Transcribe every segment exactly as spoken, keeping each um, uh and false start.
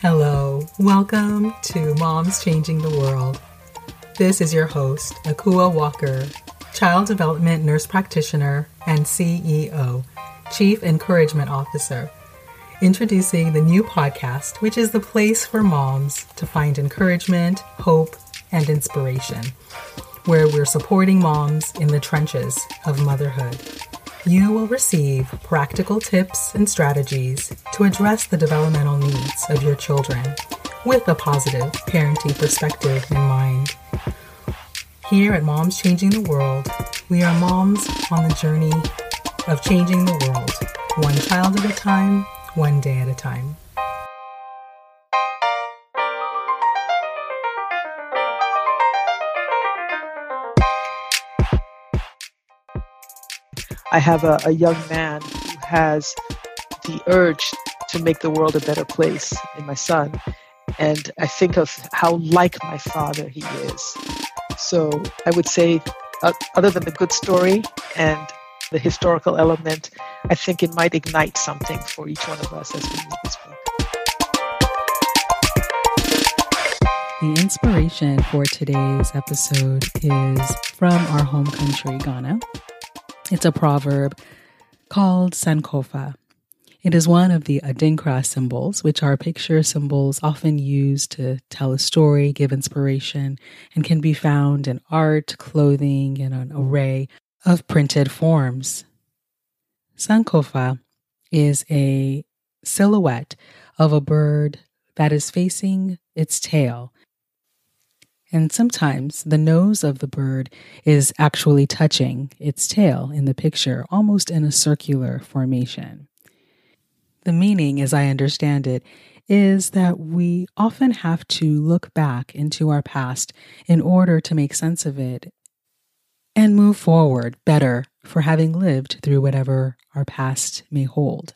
Hello, welcome to Moms Changing the World. This is your host, Akua Walker, Child Development Nurse Practitioner and C E O, Chief Encouragement Officer, introducing the new podcast, which is the place for moms to find encouragement, hope, and inspiration, where we're supporting moms in the trenches of motherhood. You will receive practical tips and strategies to address the developmental needs of your children with a positive parenting perspective in mind. Here at Moms Changing the World, we are moms on the journey of changing the world, one child at a time, one day at a time. I have a, a young man who has the urge to make the world a better place in my son. And I think of how like my father he is. So I would say, uh, other than the good story and the historical element, I think it might ignite something for each one of us as we read this book. The inspiration for today's episode is from our home country, Ghana. It's a proverb called Sankofa. It is one of the Adinkra symbols, which are picture symbols often used to tell a story, give inspiration, and can be found in art, clothing, and an array of printed forms. Sankofa is a silhouette of a bird that is facing its tail. And sometimes the nose of the bird is actually touching its tail in the picture, almost in a circular formation. The meaning, as I understand it, is that we often have to look back into our past in order to make sense of it and move forward better for having lived through whatever our past may hold.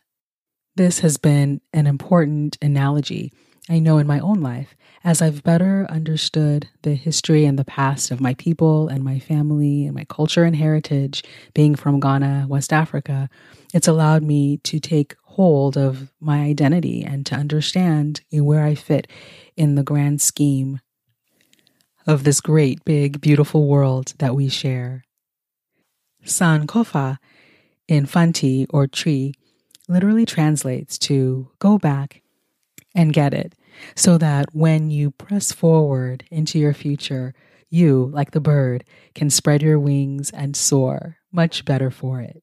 This has been an important analogy, I know, in my own life, as I've better understood the history and the past of my people and my family and my culture and heritage. Being from Ghana, West Africa, it's allowed me to take hold of my identity and to understand where I fit in the grand scheme of this great, big, beautiful world that we share. Sankofa in Fanti, or tree, literally translates to go back and get it, so that when you press forward into your future, you, like the bird, can spread your wings and soar much better for it.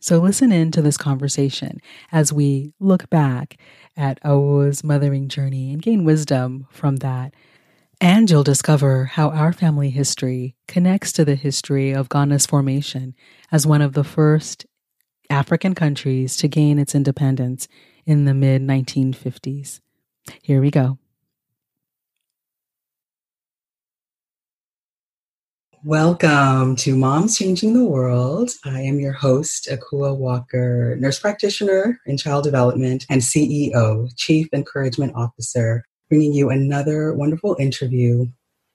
So listen in to this conversation as we look back at Awo's mothering journey and gain wisdom from that. And you'll discover how our family history connects to the history of Ghana's formation as one of the first African countries to gain its independence in the mid nineteen fifties. Here we go. Welcome to Moms Changing the World. I am your host, Akua Walker, nurse practitioner in child development and C E O, Chief Encouragement Officer, bringing you another wonderful interview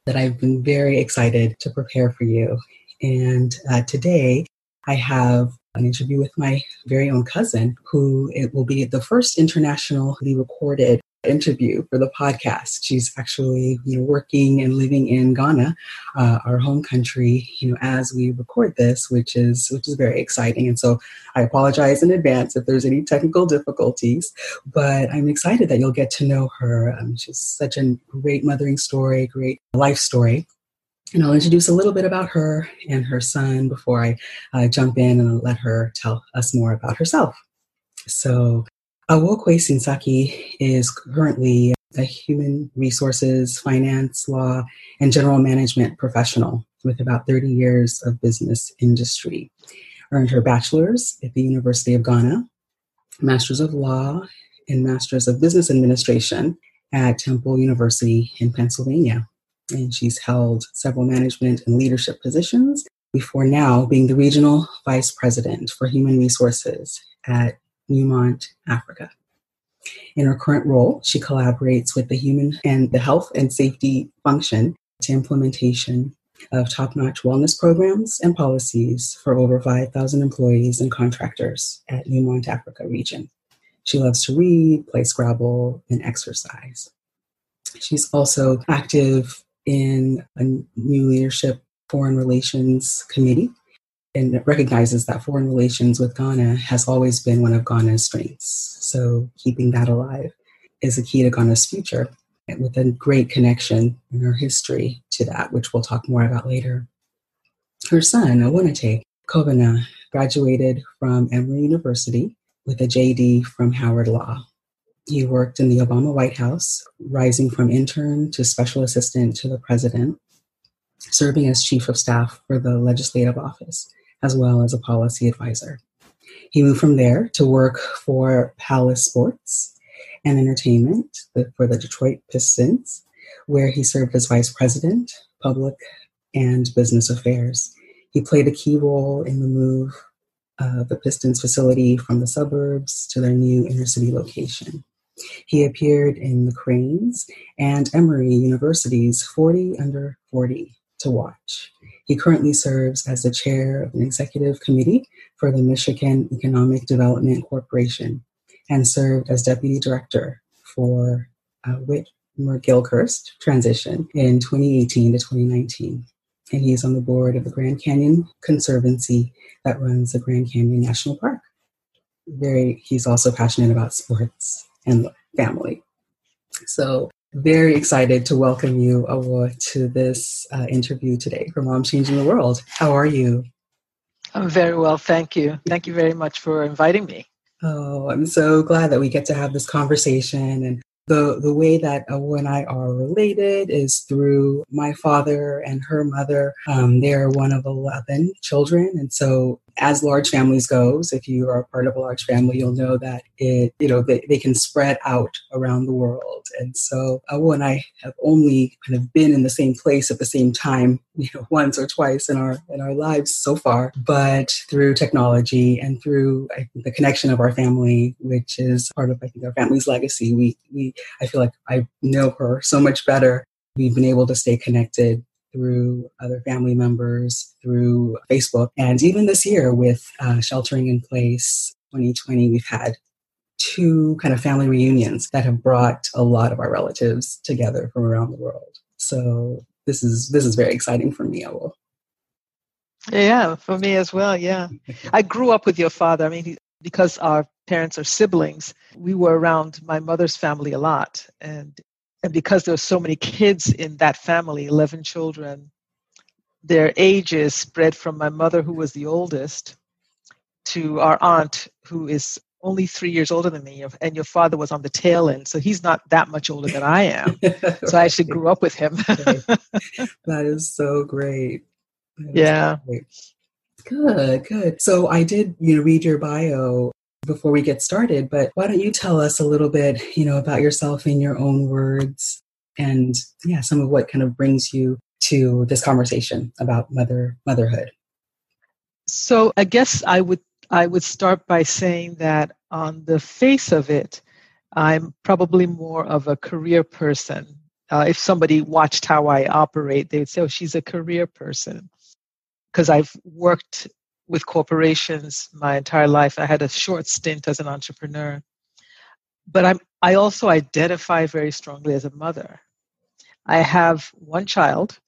that I've been very excited to prepare for you. And uh, today I have an interview with my very own cousin, who it will be the first internationally recorded interview for the podcast. She's actually, you know, working and living in Ghana, uh, our home country, you know, as we record this, which is which is very exciting. And so I apologize in advance if there's any technical difficulties, but I'm excited that you'll get to know her. Um, she's such a great mothering story, great life story. And I'll introduce a little bit about her and her son before I uh, jump in and let her tell us more about herself. So Awokwe Sinsaki is currently a human resources, finance, law, and general management professional with about thirty years of business industry. Earned her bachelor's at the University of Ghana, master's of law, and master's of business administration at Temple University in Pennsylvania. And she's held several management and leadership positions before now being the regional vice president for human resources at Newmont, Africa. In her current role, she collaborates with the human and the health and safety function to implementation of top-notch wellness programs and policies for over five thousand employees and contractors at Newmont, Africa region. She loves to read, play Scrabble, and exercise. She's also active in a new leadership foreign relations committee and recognizes that foreign relations with Ghana has always been one of Ghana's strengths. So keeping that alive is a key to Ghana's future, and with a great connection in her history to that, which we'll talk more about later. Her son, Awanate Kovana, graduated from Emory University with a J D from Howard Law. He worked in the Obama White House, rising from intern to special assistant to the president, serving as chief of staff for the legislative office, as well as a policy advisor. He moved from there to work for Palace Sports and Entertainment for the Detroit Pistons, where he served as vice president, public and business affairs. He played a key role in the move of the Pistons facility from the suburbs to their new inner city location. He appeared in the Cranes and Emory University's forty under forty to watch. He currently serves as the chair of an executive committee for the Michigan Economic Development Corporation and served as deputy director for uh, Whitmer-Gilchrist transition in twenty eighteen to twenty nineteen. And he's on the board of the Grand Canyon Conservancy that runs the Grand Canyon National Park. Very, he's also passionate about sports and family. So very excited to welcome you, Awo, to this uh, interview today for Mom Changing the World. How are you? I'm very well, thank you. Thank you very much for inviting me. Oh, I'm so glad that we get to have this conversation. And the, the way that Awo and I are related is through my father and her mother. Um, they're one of eleven children. And so as large families goes, if you are a part of a large family, you'll know that it, you know, they, they can spread out around the world. And so Awo and I have only kind of been in the same place at the same time, you know, once or twice in our in our lives so far. But through technology and through I think, the connection of our family, which is part of I think our family's legacy, we we I feel like I know her so much better. We've been able to stay connected through other family members, through Facebook. And even this year with uh, Sheltering in Place twenty twenty, we've had two kind of family reunions that have brought a lot of our relatives together from around the world. So this is this is very exciting for me, Awo. Yeah, for me as well, yeah. I grew up with your father. I mean, he, because our parents are siblings, we were around my mother's family a lot. And And because there were so many kids in that family, eleven children, their ages spread from my mother, who was the oldest, to our aunt, who is only three years older than me. And your father was on the tail end, so he's not that much older than I am. So I actually grew up with him. That is so great. That yeah. Great. Good, good. So I did, you know, read your bio before we get started, but why don't you tell us a little bit, you know, about yourself in your own words and yeah, some of what kind of brings you to this conversation about mother motherhood. So I guess I would I would start by saying that on the face of it, I'm probably more of a career person. Uh, if somebody watched how I operate, they would say, oh, she's a career person, because I've worked with corporations my entire life. I had a short stint as an entrepreneur, but I'm, I also identify very strongly as a mother. I have one child,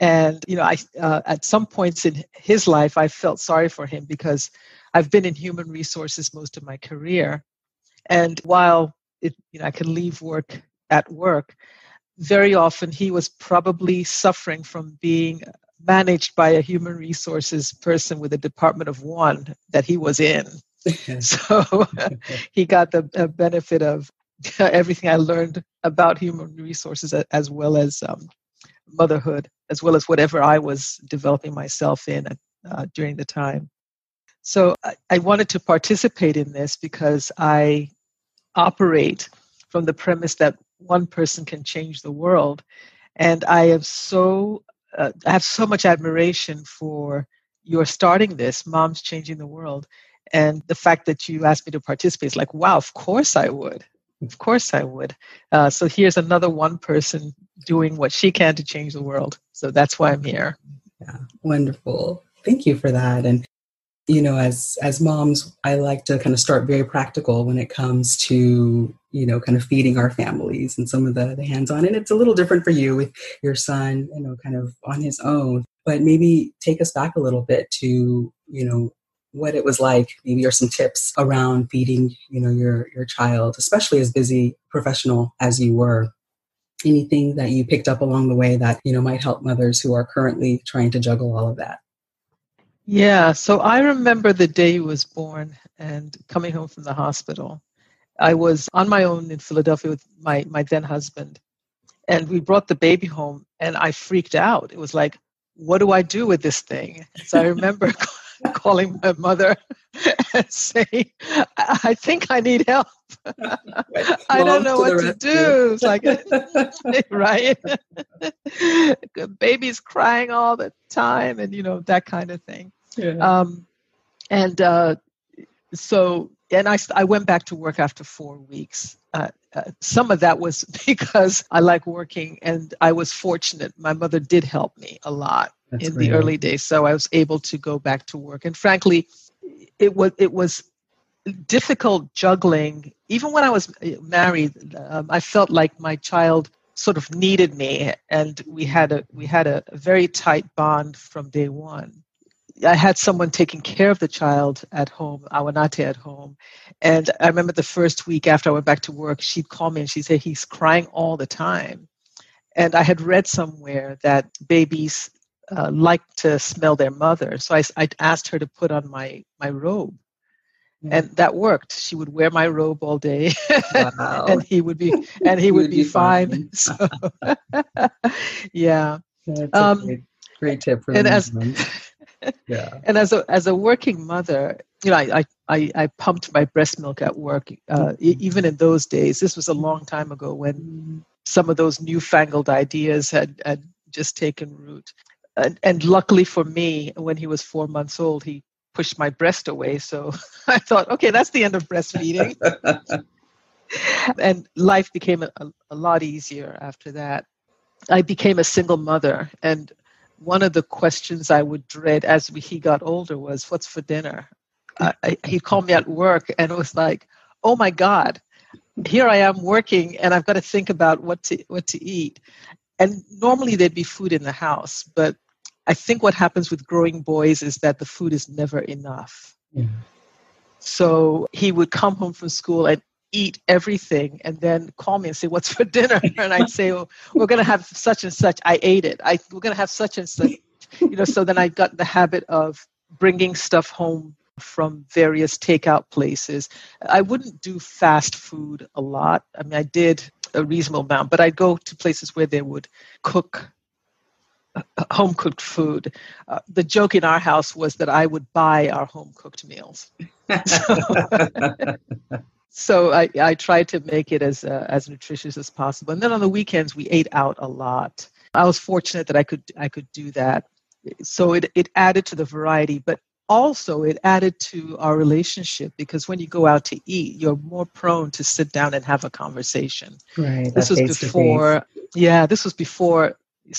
and you know, I uh, at some points in his life, I felt sorry for him because I've been in human resources most of my career, and while it, you know, I can leave work at work, very often he was probably suffering from being managed by a human resources person with a department of one that he was in. So he got the uh, benefit of everything I learned about human resources, as well as um, motherhood, as well as whatever I was developing myself in uh, during the time. So I, I wanted to participate in this because I operate from the premise that one person can change the world. And I am so Uh, I have so much admiration for your starting this, Moms Changing the World. And the fact that you asked me to participate is like, wow, of course I would. Of course I would. Uh, so here's another one person doing what she can to change the world. So that's why I'm here. Yeah, wonderful. Thank you for that. And you know, as as moms, I like to kind of start very practical when it comes to, you know, kind of feeding our families and some of the, the hands-on. And it's a little different for you with your son, you know, kind of on his own. But maybe take us back a little bit to, you know, what it was like, maybe, or some tips around feeding, you know, your your child, especially as busy professional as you were. Anything that you picked up along the way that, you know, might help mothers who are currently trying to juggle all of that. Yeah, so I remember the day he was born and coming home from the hospital. I was on my own in Philadelphia with my, my then husband, and we brought the baby home, and I freaked out. It was like, what do I do with this thing? So I remember calling my mother and saying, I think I need help. I don't know what to do. It's like, right? Baby's crying all the time, and, you know, that kind of thing. Yeah. Um, and uh, so, and I, I went back to work after four weeks. Uh, uh, some of that was because I like working, and I was fortunate. My mother did help me a lot. That's in great. The early days. So I was able to go back to work. And frankly, it was it was difficult juggling. Even when I was married, um, I felt like my child sort of needed me, and we had a we had a very tight bond from day one. I had someone taking care of the child at home, Awanate at home. And I remember the first week after I went back to work, she'd call me and she'd say, he's crying all the time. And I had read somewhere that babies Uh, like to smell their mother. So I, I asked her to put on my, my robe. Mm-hmm. And that worked. She would wear my robe all day. Wow. and he would be, and he, he would, would be, be fine. fine. So, yeah. That's um, a great, great tip for and as, yeah. And as a, as a working mother, you know, I, I, I pumped my breast milk at work. Uh, mm-hmm. Even in those days, this was a long time ago when mm-hmm. some of those newfangled ideas had, had just taken root. And, and luckily for me, when he was four months old, he pushed my breast away. So I thought, okay, that's the end of breastfeeding. And life became a, a lot easier after that. I became a single mother. And one of the questions I would dread as we, he got older was, what's for dinner? I, I, he'd call me at work, and it was like, oh my God, here I am working, and I've got to think about what to what to eat. And normally there'd be food in the house, but I think what happens with growing boys is that the food is never enough. Yeah. So he would come home from school and eat everything and then call me and say, what's for dinner? And I'd say, oh, we're going to have such and such. I ate it. I, we're going to have such and such. You know, so then I got the habit of bringing stuff home from various takeout places. I wouldn't do fast food a lot. I mean, I did a reasonable amount, but I'd go to places where they would cook uh, home-cooked food. Uh, the joke in our house was that I would buy our home-cooked meals. So, so I, I tried to make it as uh, as nutritious as possible. And then on the weekends, we ate out a lot. I was fortunate that I could I could do that. So it, it added to the variety, but also it added to our relationship, because when you go out to eat, you're more prone to sit down and have a conversation. Right. This was before, yeah, this was before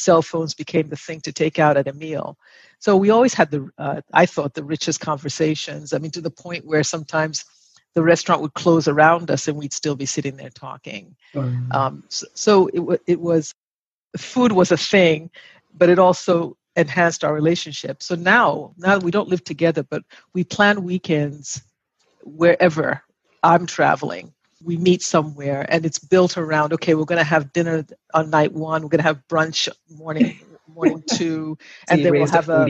cell phones became the thing to take out at a meal. So we always had the, uh, I thought, the richest conversations. I mean, to the point where sometimes the restaurant would close around us and we'd still be sitting there talking. Mm. Um, so so it, w- it was, food was a thing, but it also enhanced our relationship. So now, now we don't live together, but we plan weekends wherever I'm traveling. We meet somewhere, and it's built around, okay, we're going to have dinner on night one. We're going to have brunch morning morning two, and then we'll have a...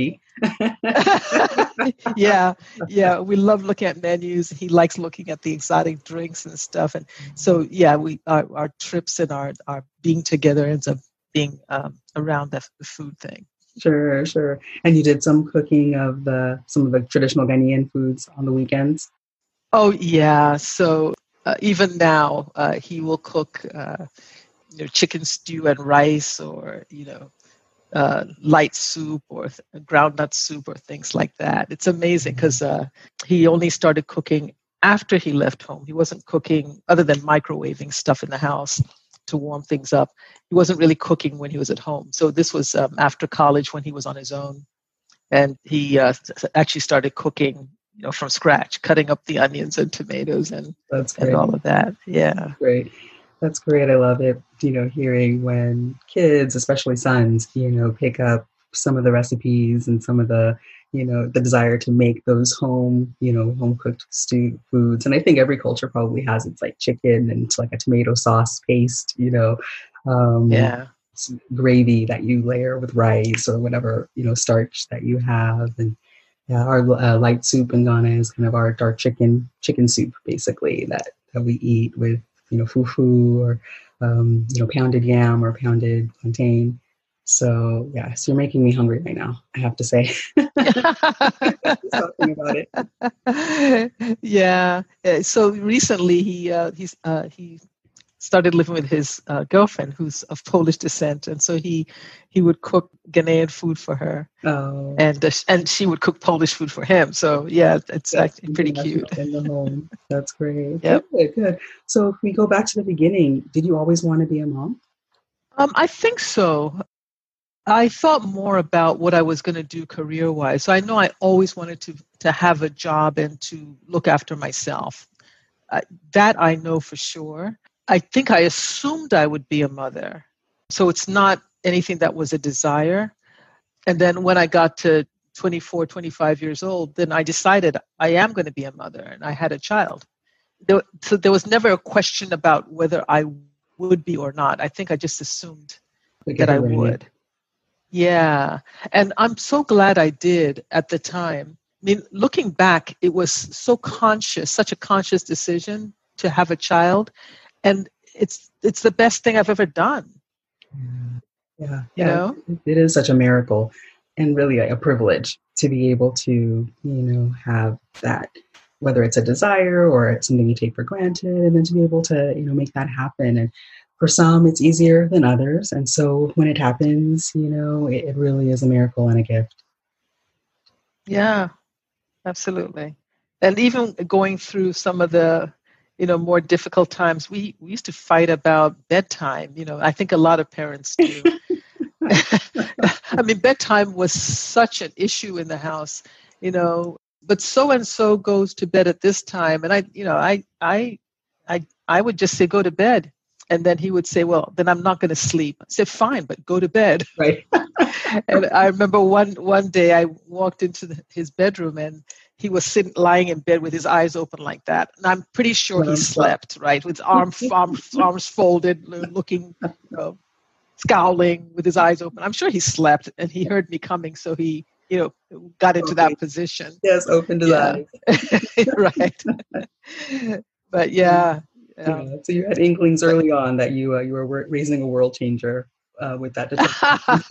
yeah, yeah. We love looking at menus. He likes looking at the exotic drinks and stuff. And so, yeah, we our, our trips and our, our being together ends up being um, around the, the food thing. Sure, sure. And you did some cooking of the some of the traditional Ghanaian foods on the weekends? Oh, yeah. So uh, even now, uh, he will cook uh, you know, chicken stew and rice, or, you know, uh, light soup or th- groundnut soup or things like that. It's amazing because uh, he only started cooking after he left home. He wasn't cooking, other than microwaving stuff in the house to warm things up. He wasn't really cooking when he was at home. So this was um, after college, when he was on his own. And he uh, actually started cooking, you know, from scratch, cutting up the onions and tomatoes and, That's and all of that. Yeah. That's great. That's great. I love it. You know, hearing when kids, especially sons, you know, pick up some of the recipes and some of the, you know, the desire to make those home, you know, home cooked stew foods. And I think every culture probably has its like chicken and like a tomato sauce paste, you know, um, yeah. gravy that you layer with rice or whatever, you know, starch that you have. And yeah, our uh, light soup in Ghana is kind of our dark chicken, chicken soup, basically, that, that we eat with, you know, fufu or, um, you know, pounded yam or pounded plantain. So, yes, yeah, so you're making me hungry right now, I have to say. Talking about it. Yeah. So recently he uh, he's, uh, he started living with his uh, girlfriend, who's of Polish descent. And so he he would cook Ghanaian food for her. Oh. And, uh, and she would cook Polish food for him. So, yeah, it's That's actually pretty cute. In the home. That's great. Yep. Good, good. So if we go back to the beginning, did you always want to be a mom? Um, I think so. I thought more about what I was going to do career-wise. So I know I always wanted to, to have a job and to look after myself. Uh, that I know for sure. I think I assumed I would be a mother. So it's not anything that was a desire. And then when I got to twenty-four, twenty-five years old, then I decided I am going to be a mother, and I had a child. There, so there was never a question about whether I would be or not. I think I just assumed that I would. Yeah. And I'm so glad I did at the time. I mean, looking back, it was so conscious, such a conscious decision to have a child. And it's it's the best thing I've ever done. Yeah. Yeah. You know? It is such a miracle and really a privilege to be able to, you know, have that, whether it's a desire or it's something you take for granted, and then to be able to, you know, make that happen. And for some, it's easier than others. And so when it happens, you know, it, it really is a miracle and a gift. Yeah, absolutely. And even going through some of the, you know, more difficult times, we, we used to fight about bedtime. You know, I think a lot of parents do. I mean, bedtime was such an issue in the house, you know, but so-and-so goes to bed at this time. And I, you know, I, I, I, I would just say, go to bed. And then he would say, well, then I'm not going to sleep. I said, fine, but go to bed. Right. And I remember one one day I walked into the, his bedroom, and he was sitting, lying in bed with his eyes open like that. And I'm pretty sure he slept, right, with arm, arm, arms folded, looking, you know, scowling with his eyes open. I'm sure he slept, and he heard me coming, so he, you know, got into okay. that position. Yes, opened his yeah. eyes. Right. But, yeah. Yeah. Yeah, so you had inklings early on that you uh, you were raising a world changer uh, with that determination.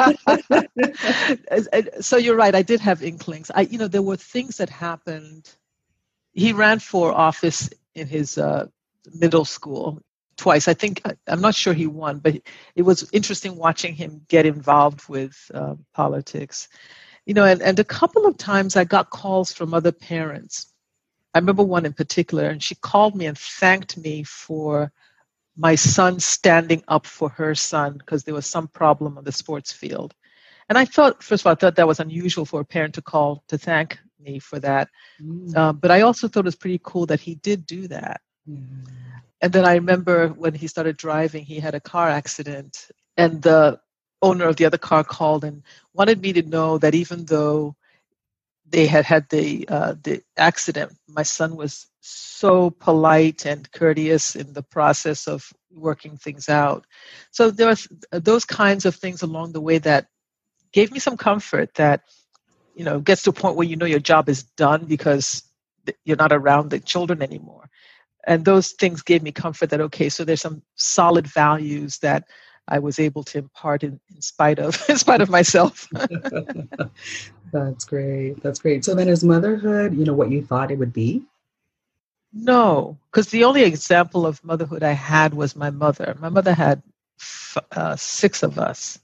So you're right. I did have inklings. I, you know, there were things that happened. He ran for office in his uh, middle school twice. I think I'm not sure he won, but it was interesting watching him get involved with uh, politics. You know, and, and a couple of times I got calls from other parents. I remember one in particular, and she called me and thanked me for my son standing up for her son because there was some problem on the sports field. And I thought, first of all, I thought that was unusual for a parent to call to thank me for that. Mm. Uh, but I also thought it was pretty cool that he did do that. Mm. And then I remember when he started driving, he had a car accident, and the owner of the other car called and wanted me to know that even though they had had the uh, the accident, my son was so polite and courteous in the process of working things out. So there are those kinds of things along the way that gave me some comfort that, you know, gets to a point where you know your job is done because you're not around the children anymore. And those things gave me comfort that, okay, so there's some solid values that I was able to impart in, in spite of in spite of myself. That's great. That's great. So then is motherhood, you know, what you thought it would be? No, because the only example of motherhood I had was my mother. My mother had f- uh, six of us,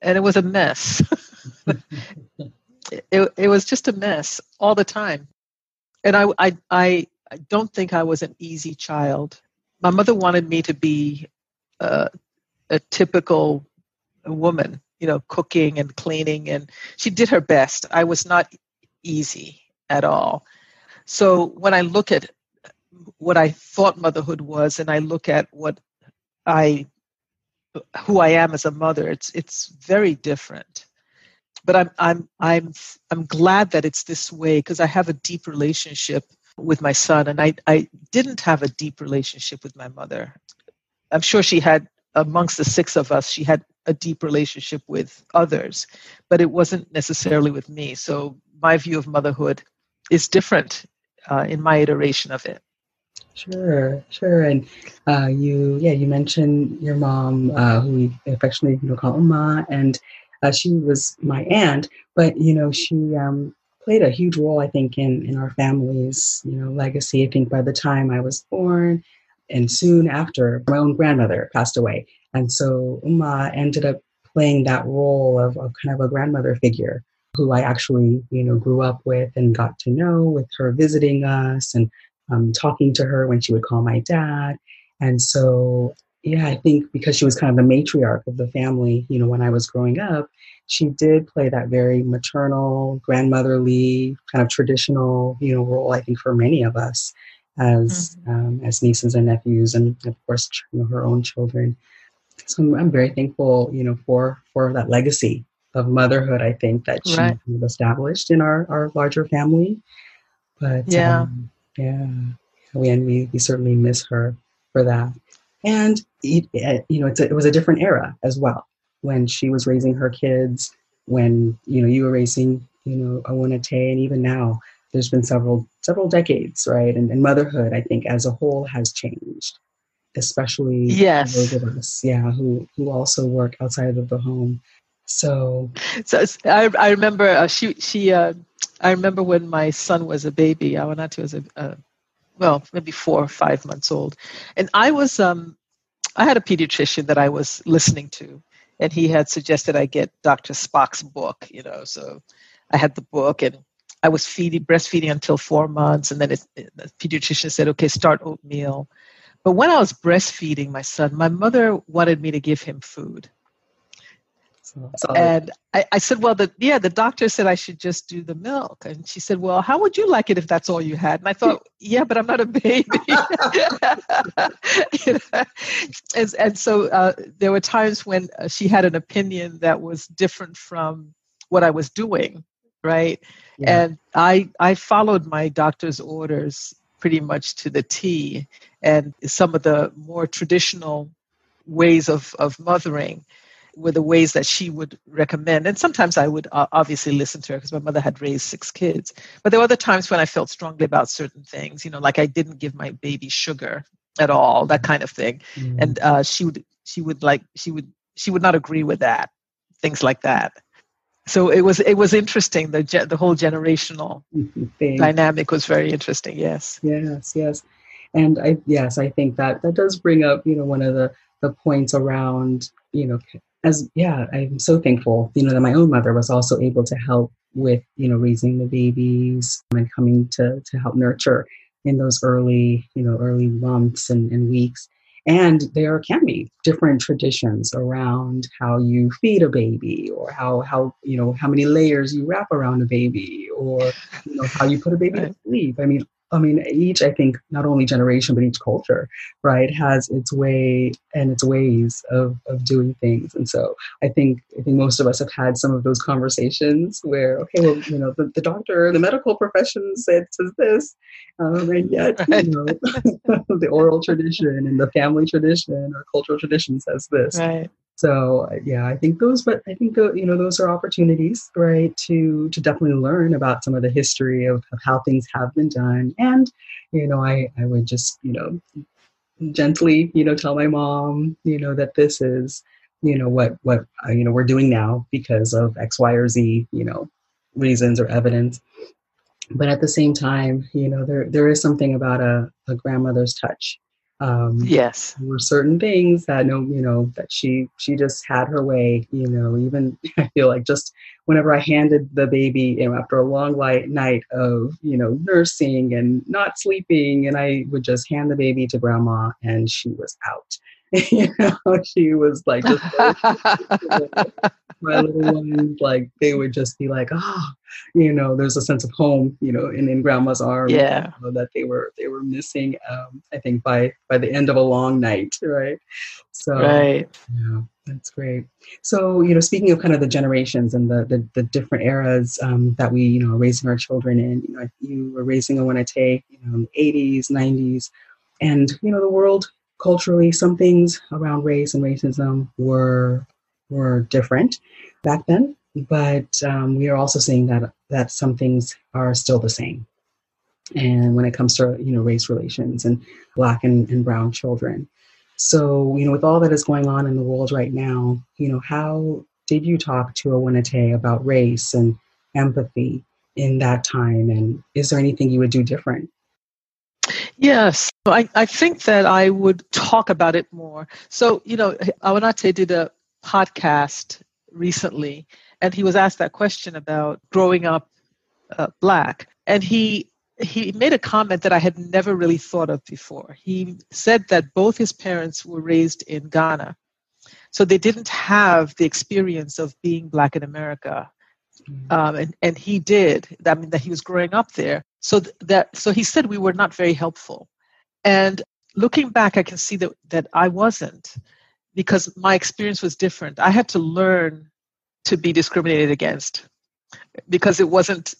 and it was a mess. it, it was just a mess all the time. And I, I, I, I don't think I was an easy child. My mother wanted me to be uh, a typical woman. you know, cooking and cleaning, and she did her best. I was not easy at all. So when I look at what I thought motherhood was, and I look at what I, who I am as a mother, it's it's very different. But I'm I'm I'm I'm glad that it's this way, because I have a deep relationship with my son, and I I didn't have a deep relationship with my mother. I'm sure she had, amongst the six of us, she had a deep relationship with others, but it wasn't necessarily with me. So my view of motherhood is different uh, in my iteration of it. Sure, sure. And uh, you, yeah, you mentioned your mom, uh, who we affectionately you know, call Uma, and uh, she was my aunt, but, you know, she um, played a huge role, I think, in, in our family's, you know, legacy. I think by the time I was born, and soon after, my own grandmother passed away. And so Uma ended up playing that role of, of kind of a grandmother figure who I actually, you know, grew up with and got to know, with her visiting us and um, talking to her when she would call my dad. And so, yeah, I think because she was kind of the matriarch of the family, you know, when I was growing up, she did play that very maternal, grandmotherly, kind of traditional, you know, role, I think, for many of us as mm-hmm. um, as nieces and nephews, and of course, you know, her own children. So I'm, I'm very thankful, you know, for for that legacy of motherhood, I think, that she right. established in our, our larger family. But yeah, um, yeah, we and we, we certainly miss her for that. And it, it, you know, it's a, it was a different era as well when she was raising her kids, when you know you were raising, you know, Awanate, and even now. There's been several several decades, right? And, and motherhood, I think, as a whole has changed, especially yes. those of us, yeah, who who also work outside of the home. So, so I I remember uh, she she uh, I remember when my son was a baby. Awanate was a uh, well, maybe four or five months old, and I was um I had a pediatrician that I was listening to, and he had suggested I get Doctor Spock's book, you know. So I had the book and. I was feeding, breastfeeding until four months, and then it, it, the pediatrician said, okay, start oatmeal. But when I was breastfeeding my son, my mother wanted me to give him food. So, so and I, I said, well, the, yeah, the doctor said I should just do the milk. And she said, well, how would you like it if that's all you had? And I thought, yeah, but I'm not a baby. you know? and, and so uh, there were times when she had an opinion that was different from what I was doing. Right. Yeah. And I I followed my doctor's orders pretty much to the T, and some of the more traditional ways of, of mothering were the ways that she would recommend. And sometimes I would uh, obviously listen to her because my mother had raised six kids. But there were other times when I felt strongly about certain things, you know, like I didn't give my baby sugar at all, that kind of thing. Mm. And uh, she would she would like she would she would not agree with that, things like that. So it was it was interesting. The ge- the whole generational thing. Dynamic was very interesting. Yes. Yes. Yes. And I yes I think that that does bring up you know one of the, the points around you know as yeah I'm so thankful you know that my own mother was also able to help with you know raising the babies and coming to to help nurture in those early you know early months and, and weeks. And there can be different traditions around how you feed a baby, or how, how you know how many layers you wrap around a baby, or you know, how you put a baby right. to sleep. I mean, I mean, each I think not only generation but each culture, right, has its way and its ways of, of doing things. And so I think I think most of us have had some of those conversations where okay, well, you know, the, the doctor, the medical profession said says this. Um, and yet, right. you know, the oral tradition and the family tradition or cultural tradition says this. Right. So, yeah, I think those, but I think, you know, those are opportunities, right, to to definitely learn about some of the history of, of how things have been done. And, you know, I, I would just, you know, gently, you know, tell my mom, you know, that this is, you know, what, what uh, you know, we're doing now because of X, Y, or Z, you know, reasons or evidence. But at the same time, you know, there there is something about a, a grandmother's touch. Um, yes, there were certain things that no, you know, that she she just had her way. You know, even I feel like just whenever I handed the baby, you know, after a long light night of you know nursing and not sleeping, and I would just hand the baby to grandma, and she was out. you know, she was like just my little ones, like they would just be like, oh, you know, there's a sense of home, you know, in, in grandma's arms, yeah, you know, that they were they were missing. Um, I think by by the end of a long night, right? So, right. Yeah, that's great. So, you know, speaking of kind of the generations and the the, the different eras um, that we, you know, are raising our children in, you know, you were raising Awanate, you know, in the eighties, nineties, and you know, the world culturally, some things around race and racism were were different back then. But um, we are also seeing that that some things are still the same. And when it comes to, you know, race relations and Black and, and brown children. So, you know, with all that is going on in the world right now, you know, how did you talk to Awanate about race and empathy in that time? And is there anything you would do different? Yes, I, I think that I would talk about it more. So, you know, Awanate did a podcast recently, and he was asked that question about growing up uh, Black. And he he made a comment that I had never really thought of before. He said that both his parents were raised in Ghana, so they didn't have the experience of being Black in America. Mm-hmm. Um, and, and he did. I mean, that he was growing up there. So th- that so he said we were not very helpful. And looking back, I can see that, that I wasn't, because my experience was different. I had to learn to be discriminated against because it wasn't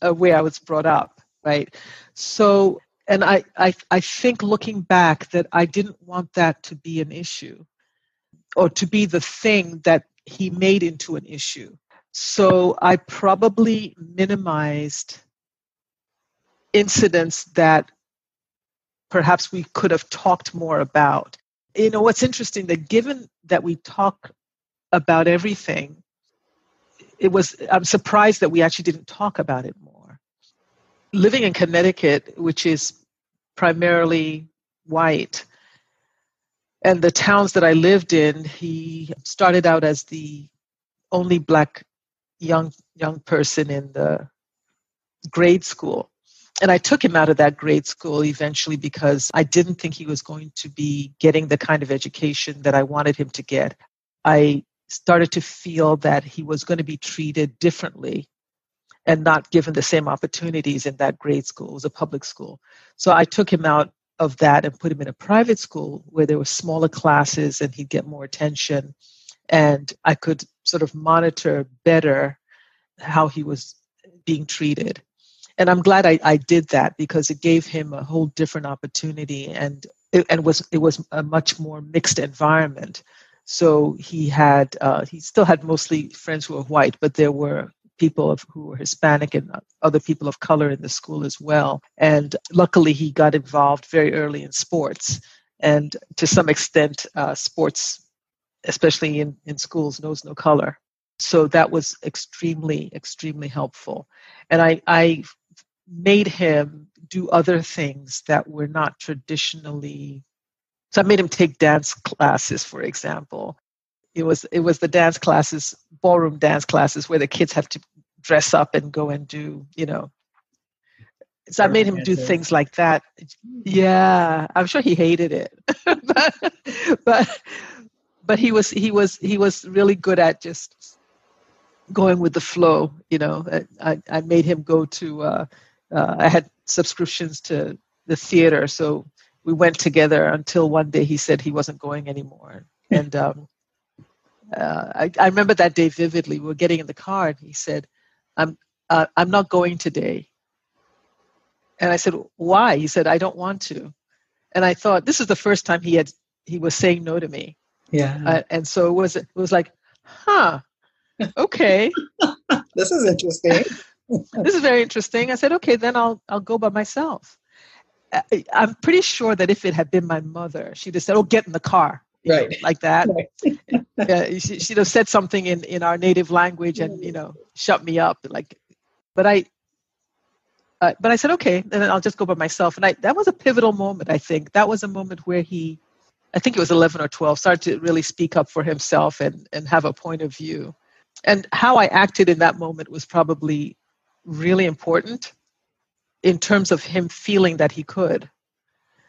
a way I was brought up, right? So, and I, I, I think looking back that I didn't want that to be an issue or to be the thing that he made into an issue. So I probably minimized incidents that perhaps we could have talked more about. You know, what's interesting that given that we talk about everything, it was, I'm surprised that we actually didn't talk about it more. Living in Connecticut, which is primarily white, and the towns that I lived in, he started out as the only Black young young person in the grade school. And I took him out of that grade school eventually because I didn't think he was going to be getting the kind of education that I wanted him to get. I started to feel that he was going to be treated differently and not given the same opportunities in that grade school. It was a public school. So I took him out of that and put him in a private school where there were smaller classes and he'd get more attention. And I could sort of monitor better how he was being treated. And I'm glad I, I did that because it gave him a whole different opportunity, and it, and was it was a much more mixed environment. So he had uh, he still had mostly friends who were white, but there were people of, who were Hispanic and other people of color in the school as well. And luckily, he got involved very early in sports, and to some extent, uh, sports, especially in, in schools, knows no color. So that was extremely, extremely helpful. And I, I made him do other things that were not traditionally. So I made him take dance classes, for example. It was it was the dance classes, ballroom dance classes, where the kids have to dress up and go and do, you know. So I made him do things like that. Yeah, I'm sure he hated it, but, but but he was he was he was really good at just going with the flow, you know. I, I made him go to. Uh, Uh, I had subscriptions to the theater, so we went together until one day he said he wasn't going anymore. And um, uh, I, I remember that day vividly. We were getting in the car, and he said, "I'm uh, I'm not going today." And I said, "Why?" He said, "I don't want to." And I thought this is the first time he had he was saying no to me. Yeah. Uh, and so it was it was like, huh, okay, this is interesting. This is very interesting. I said, okay, then I'll I'll go by myself. I, I'm pretty sure that if it had been my mother, she'd have said, oh, get in the car, right, know, like that. Right. uh, she, she'd have said something in, in our native language and, you know, shut me up. Like, But I uh, but I said, okay, then I'll just go by myself. And I, that was a pivotal moment, I think. That was a moment where he, I think it was eleven or twelve, started to really speak up for himself and, and have a point of view. And how I acted in that moment was probably really important in terms of him feeling that he could.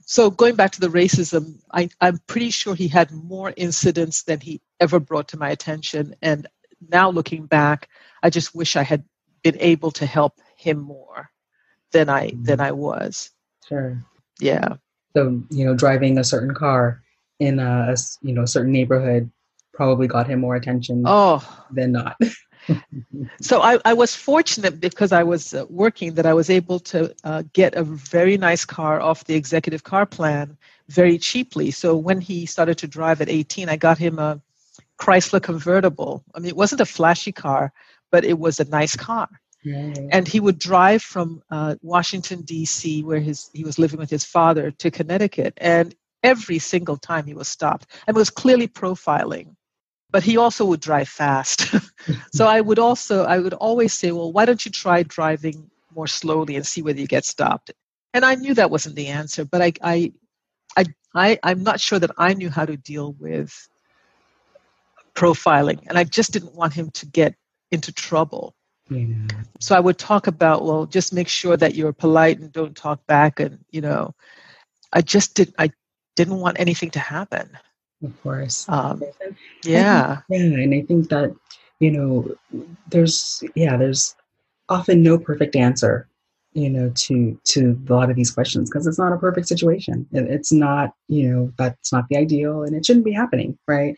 So going back to the racism, I, I'm pretty sure he had more incidents than he ever brought to my attention. And now looking back, I just wish I had been able to help him more than I mm-hmm. than I was. Sure. Yeah. So, you know, driving a certain car in a, you know, certain neighborhood probably got him more attention oh. than not. So I, I was fortunate because I was working that I was able to uh, get a very nice car off the executive car plan very cheaply. So when he started to drive at eighteen, I got him a Chrysler convertible. I mean, it wasn't a flashy car, but it was a nice car. Right. And he would drive from uh, Washington, D C, where his he was living with his father, to Connecticut. And every single time he was stopped. And it was clearly profiling. But he also would drive fast. So I would also, I would always say, well, why don't you try driving more slowly and see whether you get stopped? And I knew that wasn't the answer, but I, I, I, I I'm not sure that I knew how to deal with profiling. And I just didn't want him to get into trouble. Yeah. So I would talk about, well, just make sure that you're polite and don't talk back. And, you know, I just didn't, I didn't want anything to happen. Of course. Um, yeah. Yeah. And I think that, you know, there's, yeah, there's often no perfect answer, you know, to, to a lot of these questions, because it's not a perfect situation. It's not, you know, that's not the ideal and it shouldn't be happening. Right.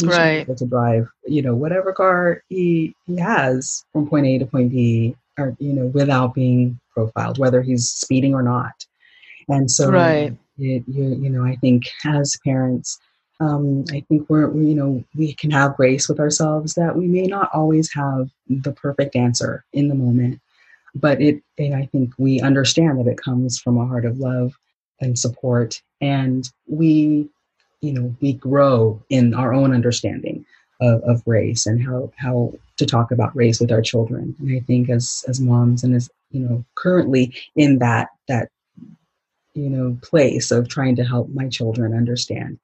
He right. should be able to drive, you know, whatever car he, he has from point A to point B, or, you know, without being profiled, whether he's speeding or not. And so, right. it, you, you know, I think as parents, Um, I think we're, we, you know, we can have grace with ourselves that we may not always have the perfect answer in the moment, but it, and I think we understand that it comes from a heart of love and support, and we, you know, we grow in our own understanding of, of race and how, how to talk about race with our children. And I think as, as moms and as, you know, currently in that, that, you know, place of trying to help my children understand,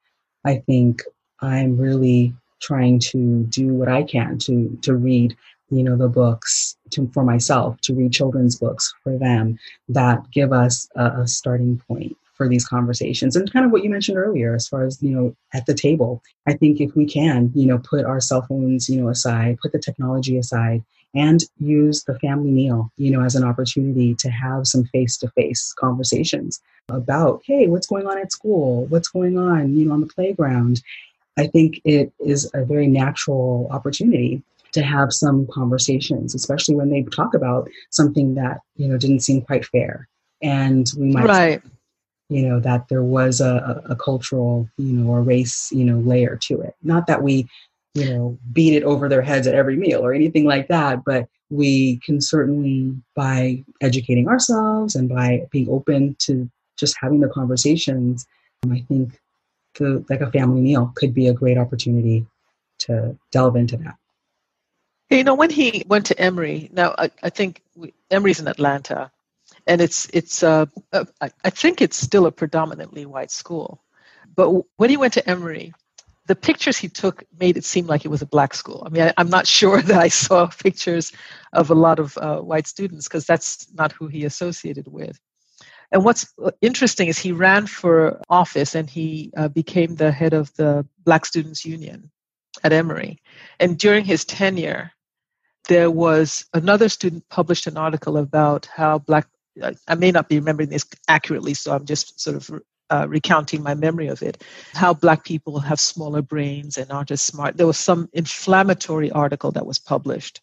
I think I'm really trying to do what I can to to read, you know, the books to, for myself, to read children's books for them that give us a, a starting point for these conversations. And kind of what you mentioned earlier, as far as, you know, at the table, I think if we can, you know, put our cell phones, you know, aside, put the technology aside, and use the family meal, you know, as an opportunity to have some face-to-face conversations about, hey, what's going on at school? What's going on, you know, on the playground? I think it is a very natural opportunity to have some conversations, especially when they talk about something that, you know, didn't seem quite fair. And we might, right. you know, that there was a, a cultural, you know, or race, you know, layer to it. Not that we, you know, beat it over their heads at every meal or anything like that. But we can certainly, by educating ourselves and by being open to just having the conversations, I think the, like a family meal could be a great opportunity to delve into that. You know, when he went to Emory, now I, I think we, Emory's in Atlanta, and it's, it's uh, uh, I think it's still a predominantly white school. But when he went to Emory, the pictures he took made it seem like it was a black school. I mean, I, I'm not sure that I saw pictures of a lot of uh, white students, because that's not who he associated with. And what's interesting is he ran for office and he uh, became the head of the Black Students Union at Emory. And during his tenure, there was another student published an article about how black, uh, I may not be remembering this accurately, so I'm just sort of Uh, recounting my memory of it, how black people have smaller brains and aren't as smart. There was some inflammatory article that was published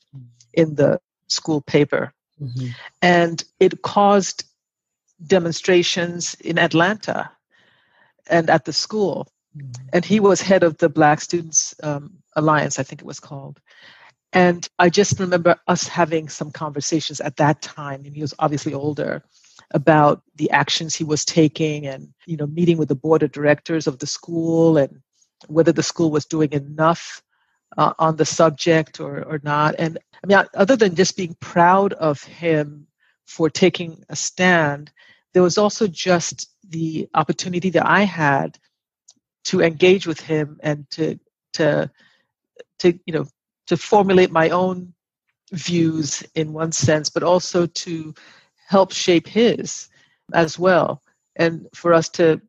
in the school paper. Mm-hmm. And it caused demonstrations in Atlanta and at the school. Mm-hmm. And he was head of the Black Students um, Alliance, I think it was called. And I just remember us having some conversations at that time, and he was obviously older, about the actions he was taking and, you know, meeting with the board of directors of the school and whether the school was doing enough uh, on the subject or, or not. And I mean, other than just being proud of him for taking a stand, there was also just the opportunity that I had to engage with him and to, to, to, you know, to formulate my own views in one sense, but also to help shape his as well. And for us to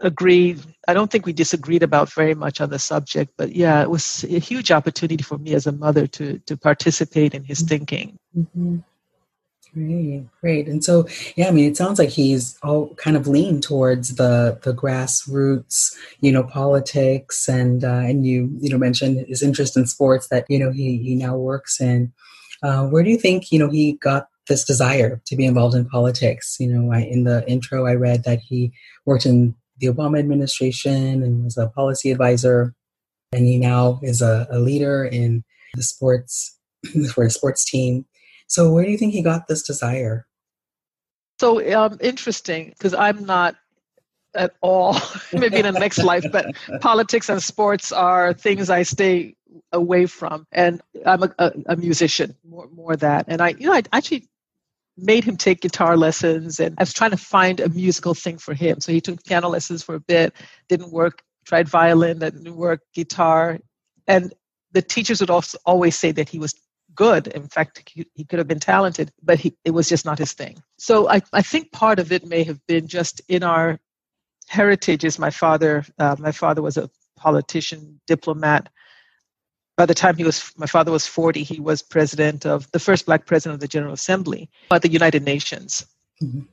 agreed. I don't think we disagreed about very much on the subject, but yeah, it was a huge opportunity for me as a mother to to participate in his thinking. Mm-hmm. Great, great. And so, yeah, I mean, it sounds like he's all kind of leaned towards the the grassroots, you know, politics, and uh, and you you know mentioned his interest in sports that you know he he now works in. Uh, where do you think you know he got this desire to be involved in politics? You know, I, in the intro, I read that he worked in the Obama administration and was a policy advisor, and he now is a, a leader in the sports for a sports team. So where do you think he got this desire? So um, interesting, because I'm not at all, maybe in the next life, but politics and sports are things I stay away from. And I'm a, a, a musician, more more that. And I, you know, I actually made him take guitar lessons, and I was trying to find a musical thing for him. So he took piano lessons for a bit, didn't work, tried violin, that didn't work, guitar. And the teachers would also always say that he was good. In fact, he, he could have been talented, but he, it was just not his thing. So I, I think part of it may have been just in our heritages. My father, uh, my father was a politician, diplomat. By the time he was, my father was forty, he was president of the first Black president of the General Assembly at the United Nations. Mm-hmm.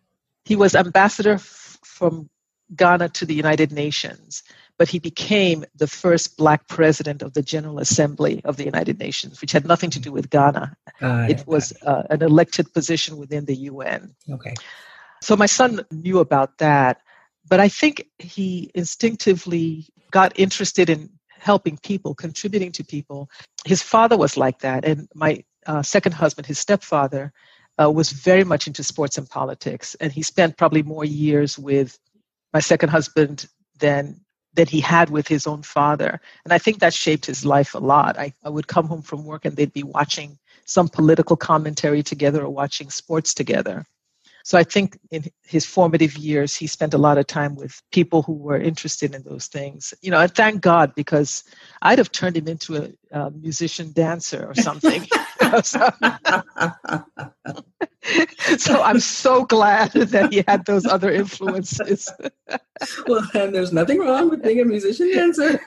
He was ambassador f- from Ghana to the United Nations, but he became the first Black president of the General Assembly of the United Nations, which had nothing to do with Ghana. Uh, it was uh, an elected position within the U N. Okay. So my son knew about that, but I think he instinctively got interested in helping people, contributing to people. His father was like that, and my uh, second husband, his stepfather, uh, was very much into sports and politics, and he spent probably more years with my second husband than that he had with his own father. And I think that shaped his life a lot. I, I would come home from work and they'd be watching some political commentary together or watching sports together. So I think in his formative years, he spent a lot of time with people who were interested in those things. You know, and thank God, because I'd have turned him into a, a musician dancer or something. so, so I'm so glad that he had those other influences. Well, and there's nothing wrong with being a musician dancer.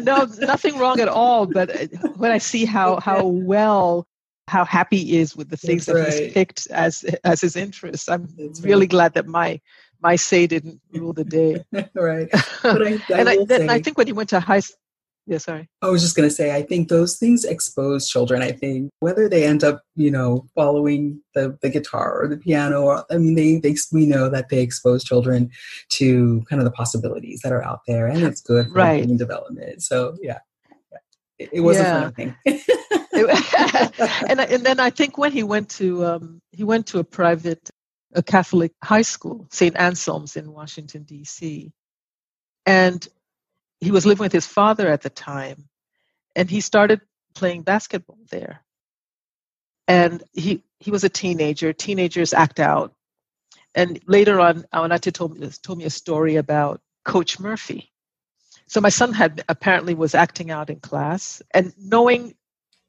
No, nothing wrong at all. But when I see how, how well... how happy he is with the things That's that right. he's picked as as his interests. I'm That's really right. glad that my my say didn't rule the day. Right. But I, I and I, then say, I think when he went to high school, yeah, sorry. I was just going to say, I think those things expose children. I think whether they end up, you know, following the, the guitar or the piano, or, I mean, they, they we know that they expose children to kind of the possibilities that are out there, and it's good for right. human development. So, yeah. It was yeah. a funny thing. and, and then I think when he went to um, he went to a private, a Catholic high school, Saint Anselm's in Washington, D C. And he was living with his father at the time. And he started playing basketball there. And he, he was a teenager. Teenagers act out. And later on, Awanate told me, told me a story about Coach Murphy. So my son had apparently was acting out in class, and knowing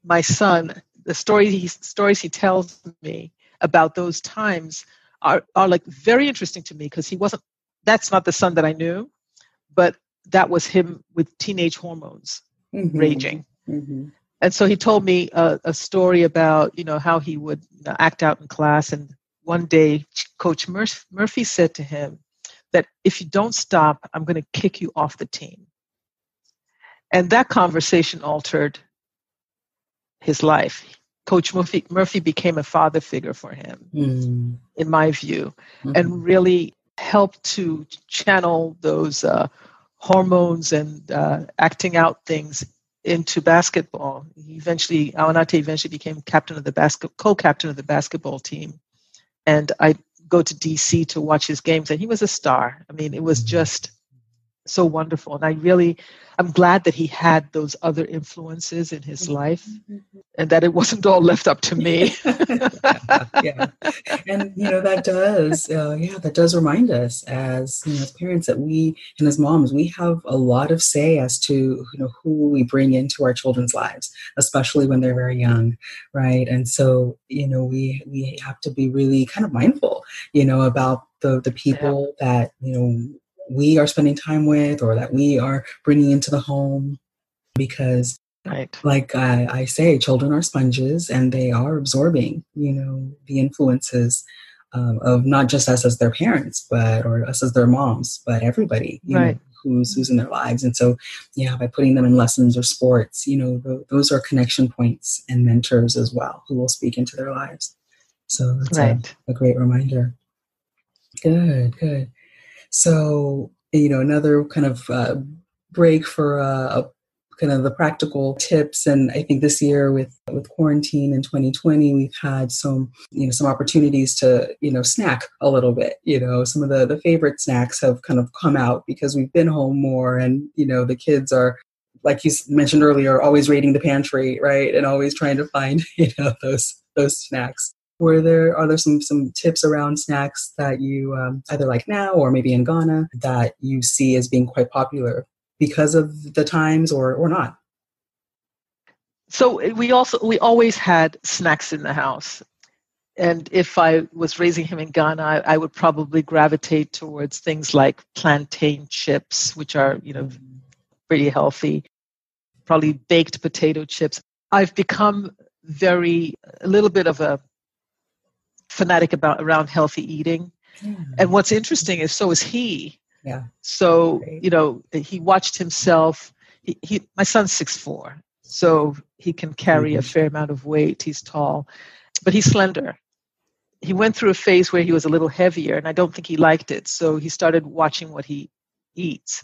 my son, the story he, stories he tells me about those times are, are like very interesting to me, because he wasn't, that's not the son that I knew, but that was him with teenage hormones mm-hmm. raging. Mm-hmm. And so he told me a, a story about, you know, how he would you know, act out in class. And one day Coach Murph- Murphy said to him that if you don't stop, I'm going to kick you off the team. And that conversation altered his life. Coach Murphy, Murphy became a father figure for him, mm. in my view, mm-hmm. and really helped to channel those uh, hormones and uh, acting out things into basketball. He eventually, Awanate eventually became captain of the basket, co-captain of the basketball team, and I go to D C to watch his games, and he was a star. I mean, it was just so wonderful. And I really, I'm glad that he had those other influences in his life, and that it wasn't all left up to me. yeah, yeah. And, you know, that does, uh, yeah, that does remind us as, you know, as parents that we, and as moms, we have a lot of say as to, you know, who we bring into our children's lives, especially when they're very young, right? And so, you know, we, we have to be really kind of mindful, you know, about the, the people yeah. that, you know, we are spending time with or that we are bringing into the home. Because right. like I, I say, children are sponges and they are absorbing, you know, the influences um, of not just us as their parents, but or us as their moms, but everybody, you right. know, who's, who's in their lives. And so, yeah, by putting them in lessons or sports, you know, th- those are connection points and mentors as well who will speak into their lives. So that's right. a, a great reminder. Good, good. So, you know, another kind of uh, break for uh, a kind of the practical tips. And I think this year with, with quarantine in twenty twenty, we've had some, you know, some opportunities to, you know, snack a little bit. You know, some of the, the favorite snacks have kind of come out because we've been home more and, you know, the kids are, like you mentioned earlier, always raiding the pantry, right? And always trying to find, you know, those, those snacks. Were there, are there some, some tips around snacks that you um, either like now or maybe in Ghana that you see as being quite popular because of the times or, or not? So we also, we always had snacks in the house. And if I was raising him in Ghana, I, I would probably gravitate towards things like plantain chips, which are, you know, pretty healthy, probably baked potato chips. I've become very, a little bit of a fanatic about around healthy eating. Yeah. And what's interesting is so is he. Yeah. So, Great. You know, he watched himself. He, he my son's six foot four, so he can carry mm-hmm. a fair amount of weight. He's tall, but he's slender. He went through a phase where he was a little heavier, and I don't think he liked it. So he started watching what he eats.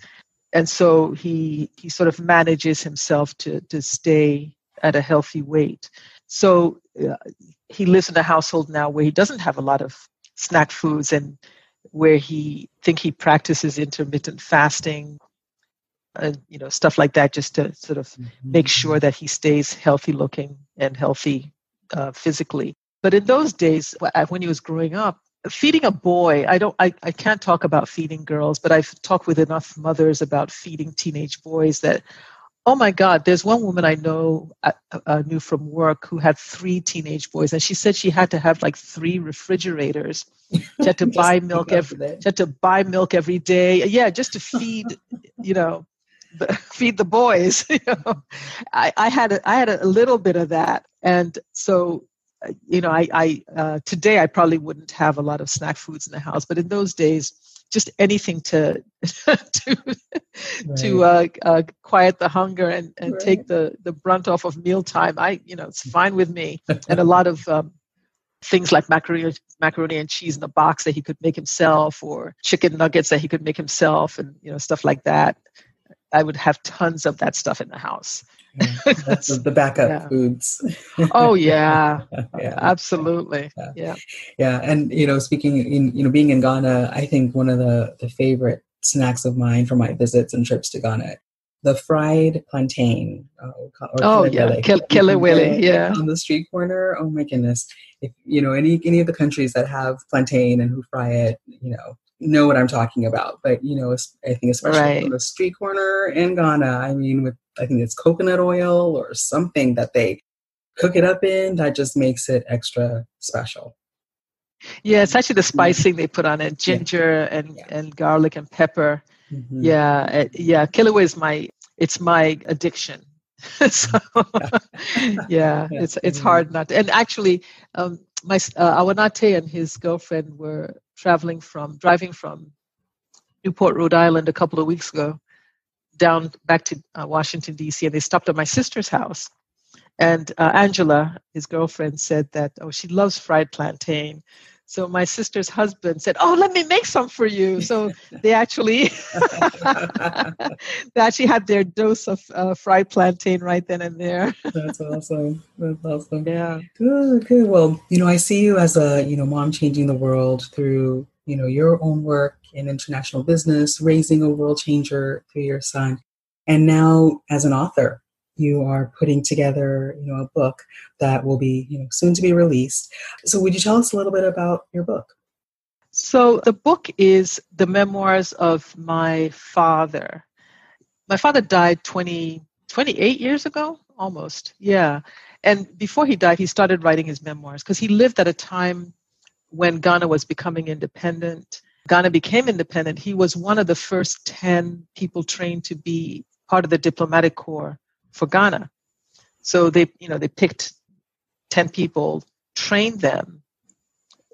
And so he he sort of manages himself to, to stay at a healthy weight. So uh, he lives in a household now where he doesn't have a lot of snack foods and where he think he practices intermittent fasting and, you know, stuff like that, just to sort of mm-hmm. make sure that he stays healthy looking and healthy uh, physically. But in those days, when he was growing up, feeding a boy, I don't, I, I can't talk about feeding girls, but I've talked with enough mothers about feeding teenage boys that, oh my God, there's one woman I know, I, I knew from work, who had three teenage boys. And she said she had to have like three refrigerators. She had to buy milk every day. She had to buy milk every day. Yeah, just to feed, you know, the, feed the boys. You know, I, I had a, I had a little bit of that. And so, you know, I, I uh, today I probably wouldn't have a lot of snack foods in the house. But in those days, just anything to to right. to uh, uh, quiet the hunger and, and right. take the, the brunt off of mealtime. I you know it's fine with me. And a lot of um, things like macaroni macaroni and cheese in a box that he could make himself, or chicken nuggets that he could make himself, and you know stuff like that. I would have tons of that stuff in the house. Yeah, that's the backup yeah. foods. Oh yeah. yeah, absolutely. Yeah. yeah, yeah. And you know, speaking, in, you know, being in Ghana, I think one of the, the favorite snacks of mine for my visits and trips to Ghana, the fried plantain. Uh, or oh yeah, kelewele. Yeah, on the street corner. Oh my goodness! If you know any any of the countries that have plantain and who fry it, you know. know what I'm talking about, but you know, I think especially right. from the street corner in Ghana, I mean, with, I think it's coconut oil or something that they cook it up in that just makes it extra special. Yeah. It's actually the spicing mm-hmm. they put on it, ginger yeah. and, yeah. and garlic and pepper. Mm-hmm. Yeah. It, yeah. Kelewele is my, it's my addiction. so yeah. yeah, it's, it's hard not to. And actually um, my, uh, Awanate and his girlfriend were, traveling from, driving from Newport, Rhode Island a couple of weeks ago down back to uh, Washington, D C, and they stopped at my sister's house. And uh, Angela, his girlfriend, said that, oh, she loves fried plantain. So my sister's husband said, oh, let me make some for you. So they actually they actually had their dose of uh, fried plantain right then and there. That's awesome. That's awesome. Yeah. Good, good. Well, you know, I see you as a, you know, mom changing the world through, you know, your own work in international business, raising a world changer through your son. And now as an author, you are putting together, you know, a book that will be, you know, soon to be released. So would you tell us a little bit about your book? So the book is the memoirs of my father. My father died twenty, twenty-eight years ago, almost. Yeah. And before he died, he started writing his memoirs because he lived at a time when Ghana was becoming independent. Ghana became independent, he was one of the first ten people trained to be part of the diplomatic corps for Ghana. So they, you know, they picked ten people, trained them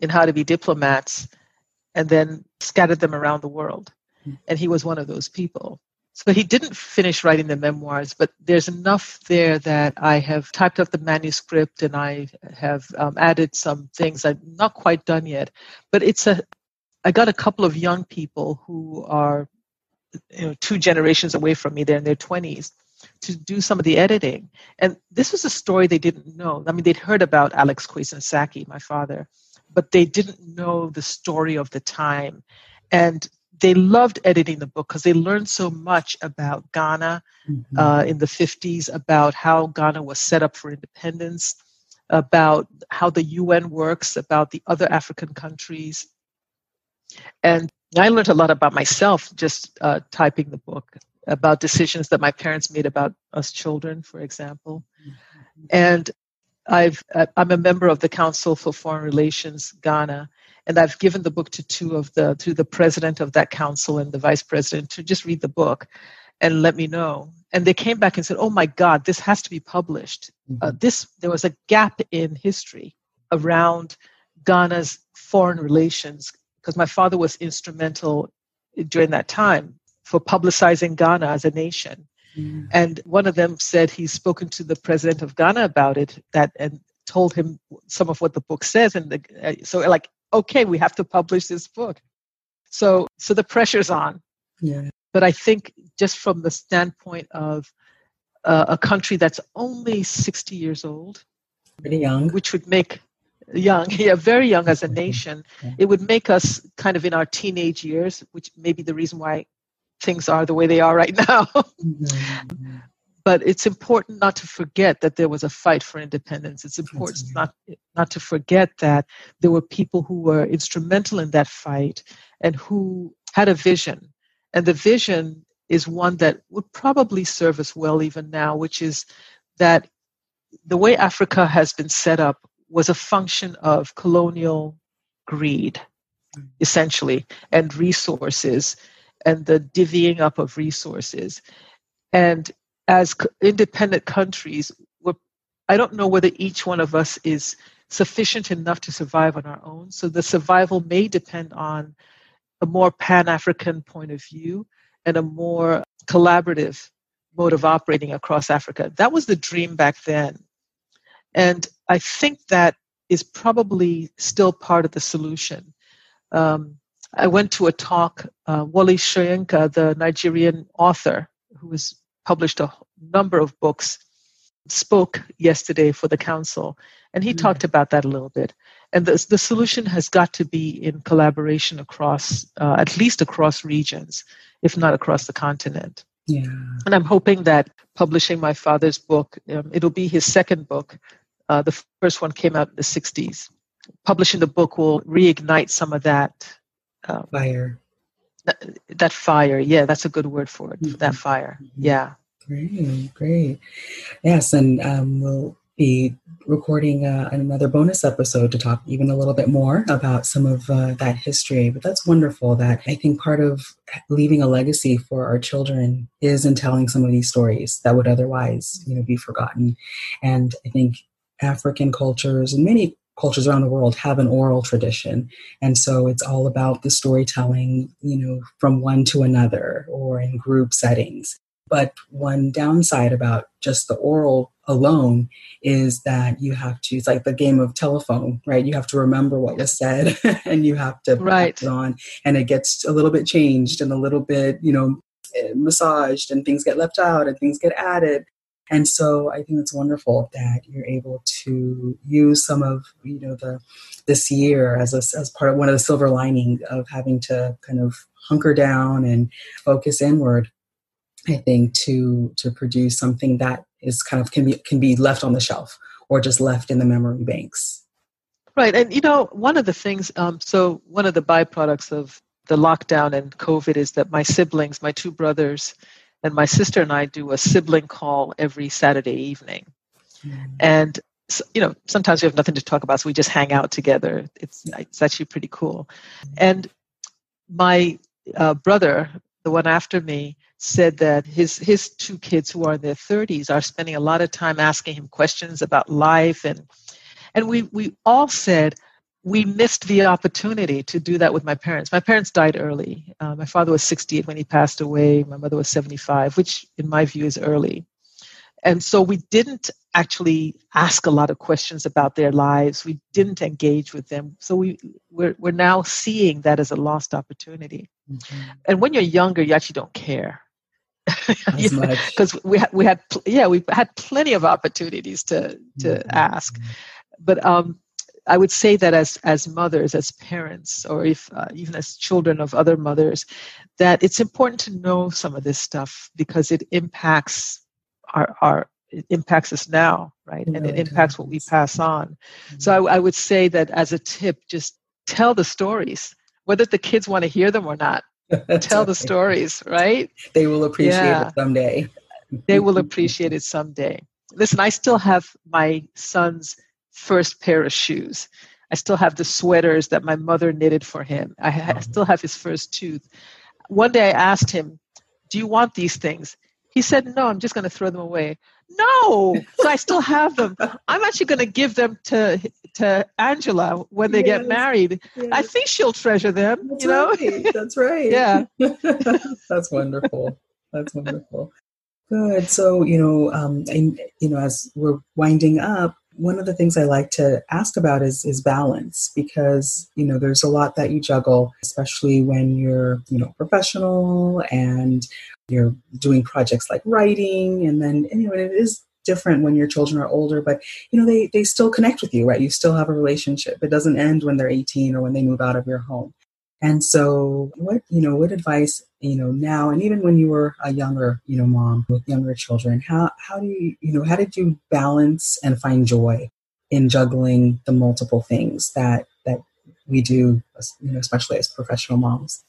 in how to be diplomats, and then scattered them around the world. And he was one of those people. So he didn't finish writing the memoirs, but there's enough there that I have typed up the manuscript and I have um, added some things. I'm not quite done yet, but it's a, I got a couple of young people who are, you know, two generations away from me. They're in their twenties to do some of the editing. And this was a story they didn't know. I mean, they'd heard about Alex Quayson-Saki, my father, but they didn't know the story of the time. And they loved editing the book because they learned so much about Ghana mm-hmm. uh, in the fifties, about how Ghana was set up for independence, about how the U N works, about the other African countries. And I learned a lot about myself just uh, typing the book, about decisions that my parents made about us children, for example. Mm-hmm. And I've, I'm a member of the Council for Foreign Relations, Ghana. And I've given the book to two of the, to the president of that council and the vice president to just read the book and let me know. And they came back and said, oh my God, this has to be published. Mm-hmm. Uh, this, there was a gap in history around Ghana's foreign relations because my father was instrumental during that time for publicizing Ghana as a nation. Mm-hmm. And one of them said he's spoken to the president of Ghana about it that and told him some of what the book says. And the, uh, so like, okay, we have to publish this book. So so the pressure's on. Yeah. But I think just from the standpoint of uh, a country that's only sixty years old, pretty young, which would make young, yeah, very young as a nation, yeah. It would make us kind of in our teenage years, which may be the reason why things are the way they are right now. Mm-hmm. But it's important not to forget that there was a fight for independence. It's important not, not to forget that there were people who were instrumental in that fight and who had a vision. And the vision is one that would probably serve us well even now, which is that the way Africa has been set up was a function of colonial greed, essentially, and resources and the divvying up of resources. And as independent countries, we're, I don't know whether each one of us is sufficient enough to survive on our own. So the survival may depend on a more Pan-African point of view and a more collaborative mode of operating across Africa. That was the dream back then. And I think that is probably still part of the solution. Um, I went to a talk, uh, Wole Soyinka, the Nigerian author, who was published a number of books, spoke yesterday for the council, and he mm-hmm. talked about that a little bit. And the, the solution has got to be in collaboration across, uh, at least across regions, if not across the continent. Yeah. And I'm hoping that publishing my father's book, um, it'll be his second book. Uh, the first one came out in the sixties. Publishing the book will reignite some of that. Um, Fire. That, that fire. Yeah, that's a good word for it. Mm-hmm. That fire. Yeah. Great, great. Yes, and um, we'll be recording uh, another bonus episode to talk even a little bit more about some of uh, that history. But that's wonderful that I think part of leaving a legacy for our children is in telling some of these stories that would otherwise, you know, be forgotten. And I think African cultures and many cultures around the world have an oral tradition. And so it's all about the storytelling, you know, from one to another or in group settings. But one downside about just the oral alone is that you have to, it's like the game of telephone, right? You have to remember what was said and you have to right. pass it on. And it gets a little bit changed and a little bit, you know, massaged and things get left out and things get added. And so I think it's wonderful that you're able to use some of, you know, the this year as a, as part of one of the silver lining of having to kind of hunker down and focus inward, I think, to to produce something that is kind of can be can be left on the shelf or just left in the memory banks. Right. And, you know, one of the things, um, so one of the byproducts of the lockdown and COVID is that my siblings, my two brothers, and my sister and I do a sibling call every Saturday evening. Mm-hmm. And, you know, sometimes we have nothing to talk about, so we just hang out together. It's, it's actually pretty cool. And my uh, brother, the one after me, said that his his two kids who are in their thirties are spending a lot of time asking him questions about life. And and we we all said we missed the opportunity to do that with my parents. My parents died early. Uh, my father was sixty-eight when he passed away. My mother was seventy-five, which in my view is early. And so we didn't actually ask a lot of questions about their lives. We didn't engage with them. So we, we're, we're now seeing that as a lost opportunity. Mm-hmm. And when you're younger, you actually don't care. As much. Because we, ha- we had, pl- yeah, we had plenty of opportunities to, to mm-hmm. ask. But um, I would say that as, as mothers, as parents, or if uh, even as children of other mothers, that it's important to know some of this stuff because it impacts Our, our it impacts us now, right? And it impacts what we pass on. Mm-hmm. So I, I would say that as a tip, just tell the stories, whether the kids want to hear them or not. Tell the stories, right? They will appreciate yeah. it someday. They will appreciate it someday. Listen, I still have my son's first pair of shoes. I still have the sweaters that my mother knitted for him. I, ha- I still have his first tooth. One day I asked him, "Do you want these things?" He said, "No, I'm just going to throw them away." No, so I still have them. I'm actually going to give them to to Angela when they yes, get married. Yes. I think she'll treasure them. That's you know, right. That's right. Yeah, that's wonderful. That's wonderful. Good. So you know, um, and, you know, as we're winding up, one of the things I like to ask about is is balance, because, you know, there's a lot that you juggle, especially when you're, you know, professional and you're doing projects like writing. And then, you know, it is different when your children are older, but, you know, they, they still connect with you, right? You still have a relationship. It doesn't end when they're eighteen or when they move out of your home. And so what, you know, what advice, you know, now, and even when you were a younger, you know, mom with younger children, how, how do you, you know, how did you balance and find joy in juggling the multiple things that, that we do, you know, especially as professional moms?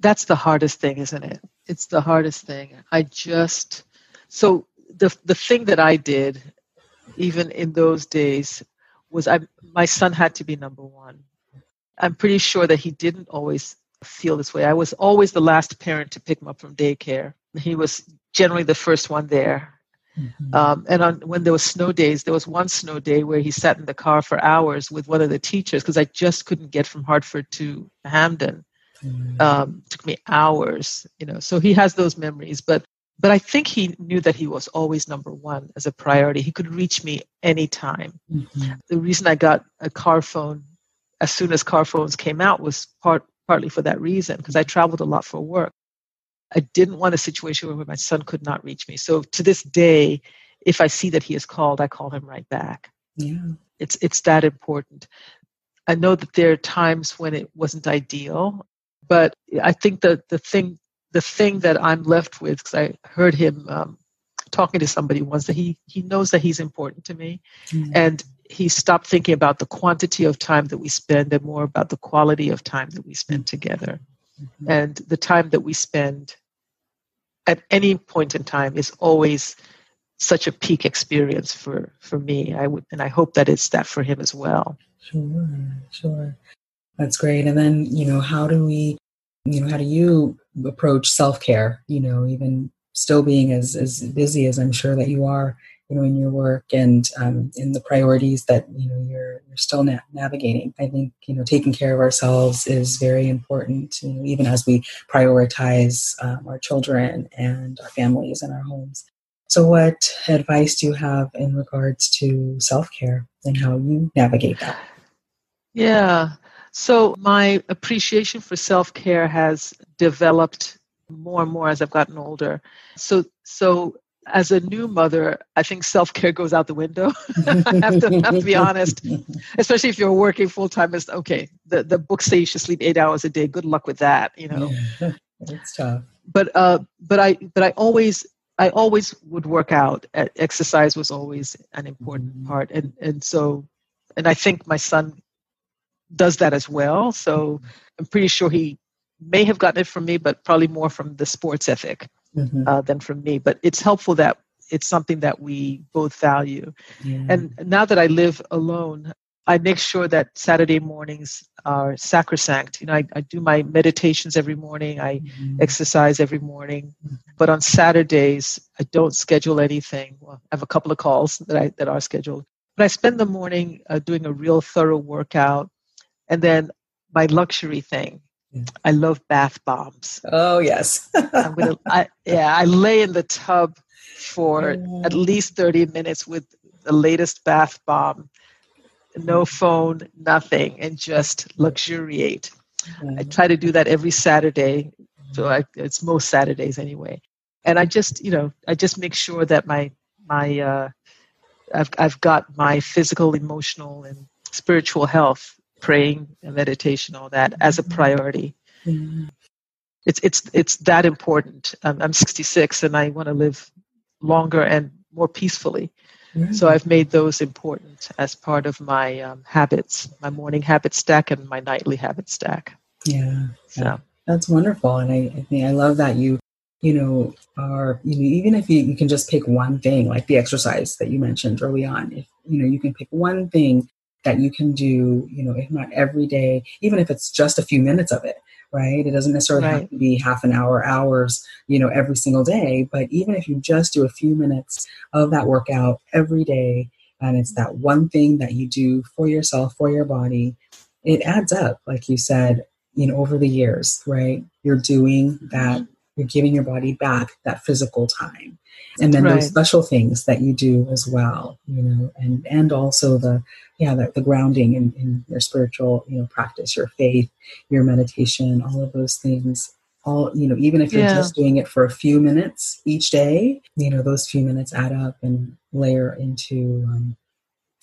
That's the hardest thing, isn't it? It's the hardest thing. I just, so the, the thing that I did, even in those days, was I, my son had to be number one. I'm pretty sure that he didn't always feel this way. I was always the last parent to pick him up from daycare. He was generally the first one there. Mm-hmm. Um, and on, when there was snow days, there was one snow day where he sat in the car for hours with one of the teachers because I just couldn't get from Hartford to Hamden. Mm-hmm. Um, it took me hours, you know. So he has those memories. But but I think he knew that he was always number one as a priority. He could reach me anytime. Mm-hmm. The reason I got a car phone as soon as car phones came out was part, partly for that reason, because I traveled a lot for work. I didn't want a situation where my son could not reach me. So to this day, if I see that he is called, I call him right back. Yeah. It's, it's that important. I know that there are times when it wasn't ideal, but I think that the thing, the thing that I'm left with, because I heard him um, talking to somebody once, that he, he knows that he's important to me. Mm-hmm. And he stopped thinking about the quantity of time that we spend and more about the quality of time that we spend together. Mm-hmm. And the time that we spend at any point in time is always such a peak experience for, for me. I would, and I hope that it's that for him as well. Sure, sure. That's great. And then, you know, how do we, you know, how do you approach self-care, you know, even still being as, as busy as I'm sure that you are, you know, in your work and um, in the priorities that, you know, you're you're still na- navigating. I think, you know, taking care of ourselves is very important, you know, even as we prioritize um, our children and our families and our homes. So what advice do you have in regards to self-care and how you navigate that? Yeah. So my appreciation for self-care has developed more and more as I've gotten older. So, so, as a new mother, I think self-care goes out the window. I have to, have to be honest, especially if you're working full-time. It's okay. The, the books say you should sleep eight hours a day. Good luck with that, you know. Yeah, it's tough. But uh, but I but I always I always would work out. Exercise was always an important mm-hmm. part, and and so and I think my son does that as well. So I'm pretty sure he may have gotten it from me, but probably more from the sports ethic. Mm-hmm. Uh, than from me, but it's helpful that it's something that we both value. Yeah. And now that I live alone, I make sure that Saturday mornings are sacrosanct. You know, I, I do my meditations every morning. I mm-hmm. exercise every morning. Mm-hmm. But on Saturdays, I don't schedule anything. Well, I have a couple of calls that I that are scheduled. But I spend the morning uh, doing a real thorough workout. And then my luxury thing, yeah. I love bath bombs. Oh, yes. I'm gonna, I, yeah, I lay in the tub for yeah. at least thirty minutes with the latest bath bomb. No phone, nothing, and just luxuriate. Mm-hmm. I try to do that every Saturday. So I, it's most Saturdays anyway. And I just, you know, I just make sure that my, my, uh, I've, I've got my physical, emotional, and spiritual health, praying and meditation, all that as a priority. Mm-hmm. It's, it's, it's that important. Um, I'm sixty-six and I want to live longer and more peacefully. So I've made those important as part of my um, habits, my morning habit stack and my nightly habit stack. Yeah, so yeah. That's wonderful. And I, I think I love that you, you know, are, you know, even if you, you can just pick one thing, like the exercise that you mentioned early on, if, you know, you can pick one thing that you can do, you know, if not every day, even if it's just a few minutes of it, right? It doesn't necessarily right. have to be half an hour, hours, you know, every single day. But even if you just do a few minutes of that workout every day, and it's that one thing that you do for yourself, for your body, it adds up, like you said, you know, over the years, right? You're doing that, you're giving your body back that physical time. And then right. those special things that you do as well, you know, and, and also the, yeah, the, the grounding in, in your spiritual, you know, practice, your faith, your meditation, all of those things, all, you know, even if you're yeah. just doing it for a few minutes each day, you know, those few minutes add up and layer into um,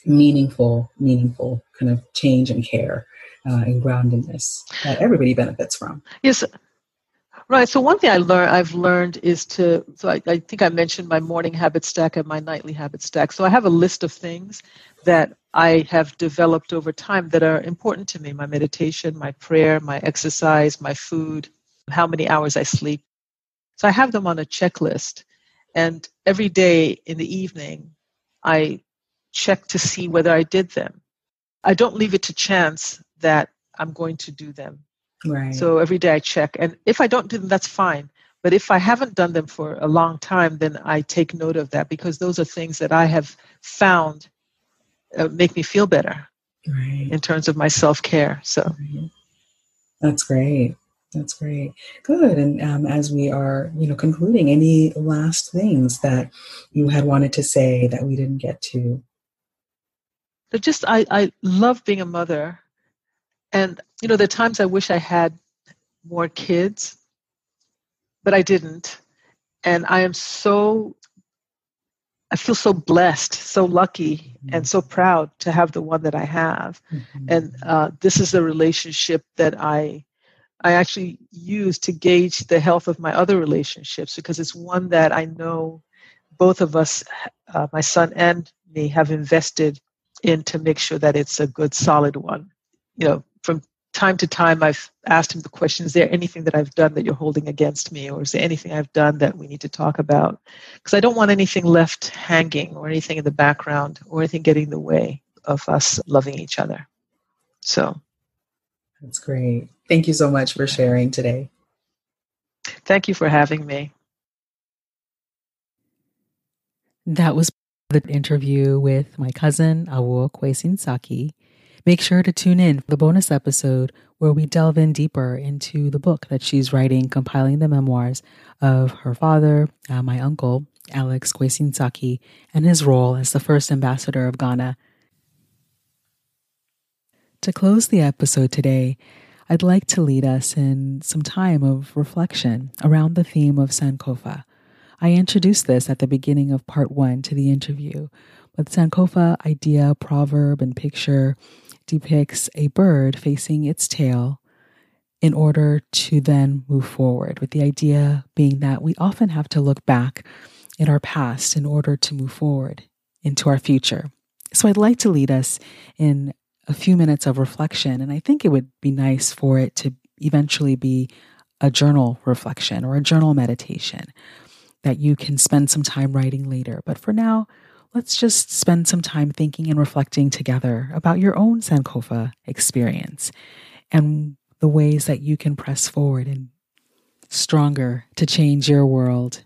meaningful, meaningful kind of change and care uh, and groundedness that everybody benefits from. Yes. Right. So one thing I learned, I've learned is to, so I, I think I mentioned my morning habit stack and my nightly habit stack. So I have a list of things that I have developed over time that are important to me. My meditation, my prayer, my exercise, my food, how many hours I sleep. So I have them on a checklist. And every day in the evening, I check to see whether I did them. I don't leave it to chance that I'm going to do them. Right. So every day I check. And if I don't do them, that's fine. But if I haven't done them for a long time, then I take note of that because those are things that I have found uh, make me feel better right. in terms of my self-care. So right. That's great. That's great. Good. And um, as we are, you know, concluding, any last things that you had wanted to say that we didn't get to? But just, I, I love being a mother. And, you know, there are times I wish I had more kids, but I didn't. And I am so, I feel so blessed, so lucky, mm-hmm. and so proud to have the one that I have. Mm-hmm. And uh, this is a relationship that I I actually use to gauge the health of my other relationships because it's one that I know both of us, uh, my son and me, have invested in to make sure that it's a good, solid one. You know, from time to time, I've asked him the question, is there anything that I've done that you're holding against me? Or is there anything I've done that we need to talk about? Because I don't want anything left hanging or anything in the background or anything getting in the way of us loving each other. So. That's great. Thank you so much for sharing today. Thank you for having me. That was the interview with my cousin, Awokwe Sinsaki. Make sure to tune in for the bonus episode where we delve in deeper into the book that she's writing, compiling the memoirs of her father, uh, my uncle, Alex Quayson-Saki, and his role as the first ambassador of Ghana. To close the episode today, I'd like to lead us in some time of reflection around the theme of Sankofa. I introduced this at the beginning of part one to the interview, but Sankofa idea, proverb, and picture depicts a bird facing its tail in order to then move forward, with the idea being that we often have to look back in our past in order to move forward into our future. So I'd like to lead us in a few minutes of reflection, and I think it would be nice for it to eventually be a journal reflection or a journal meditation that you can spend some time writing later. But for now, let's just spend some time thinking and reflecting together about your own Sankofa experience and the ways that you can press forward and stronger to change your world.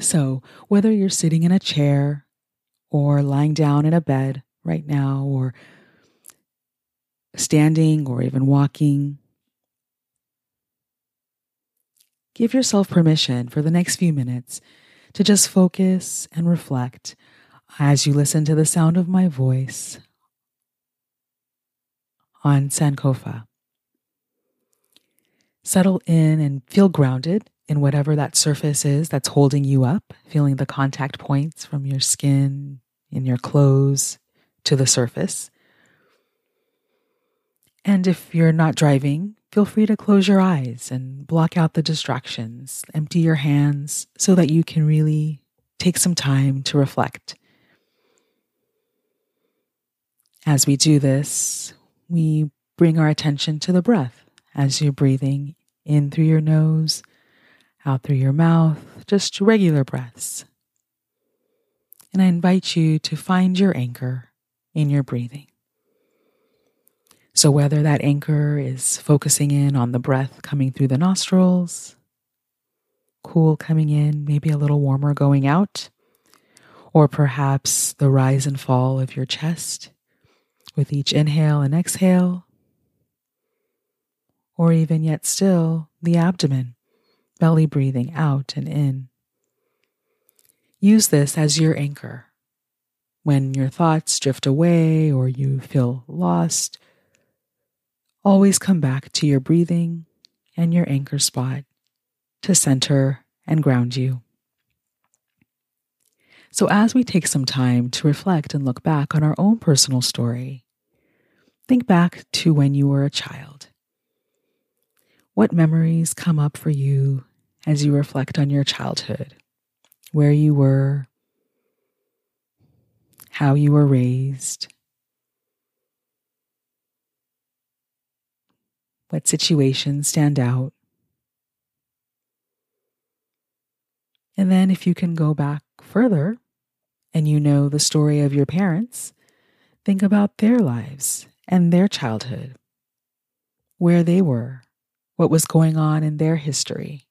So whether you're sitting in a chair or lying down in a bed right now, or standing or even walking, give yourself permission for the next few minutes to just focus and reflect as you listen to the sound of my voice on Sankofa. Settle in and feel grounded in whatever that surface is that's holding you up, feeling the contact points from your skin, in your clothes, to the surface. And if you're not driving, feel free to close your eyes and block out the distractions. Empty your hands so that you can really take some time to reflect. As we do this, we bring our attention to the breath as you're breathing in through your nose, out through your mouth, just regular breaths. And I invite you to find your anchor in your breathing. So whether that anchor is focusing in on the breath coming through the nostrils, cool coming in, maybe a little warmer going out, or perhaps the rise and fall of your chest with each inhale and exhale, or even yet still the abdomen, belly breathing out and in. Use this as your anchor. When your thoughts drift away or you feel lost, always come back to your breathing and your anchor spot to center and ground you. So as we take some time to reflect and look back on our own personal story, think back to when you were a child. What memories come up for you as you reflect on your childhood, where you were, how you were raised, what situations stand out? And then if you can go back further and you know the story of your parents, think about their lives and their childhood, where they were, what was going on in their history,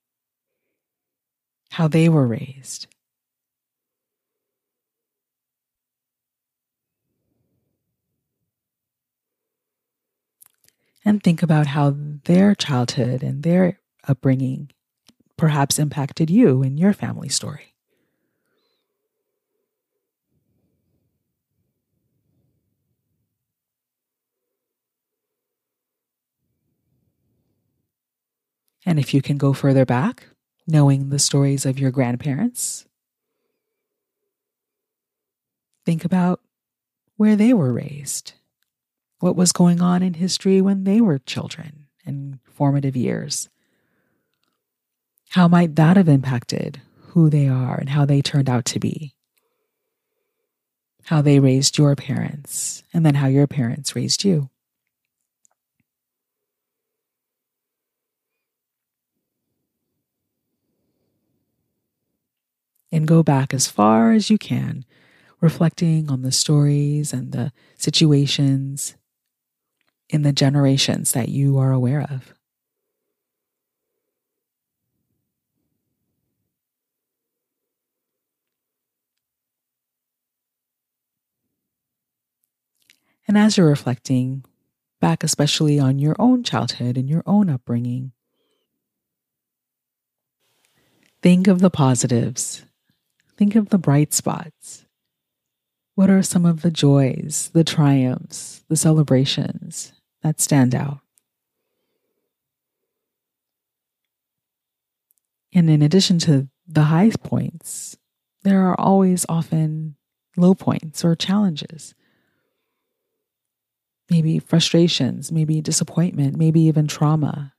how they were raised. And think about how their childhood and their upbringing perhaps impacted you and your family story. And if you can go further back, knowing the stories of your grandparents, think about where they were raised. What was going on in history when they were children and formative years? How might that have impacted who they are and how they turned out to be? How they raised your parents, and then how your parents raised you? And go back as far as you can, reflecting on the stories and the situations in the generations that you are aware of. And as you're reflecting back, especially on your own childhood and your own upbringing, think of the positives. Think of the bright spots. What are some of the joys, the triumphs, the celebrations that stand out? And in addition to the high points, there are always often low points or challenges. Maybe frustrations, maybe disappointment, maybe even trauma.